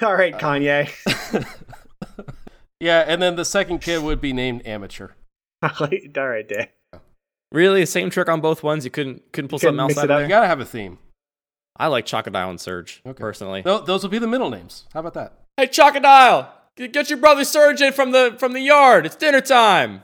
All right, Kanye. Yeah, and then the second kid would be named Amateur. All right, Dan. Really, the same trick on both ones. You couldn't something else out of there. You gotta have a theme. I like Chocodile and Surge personally. No, those will be the middle names. How about that? Hey, Chocodile, get your brother Surge in from the yard. It's dinner time.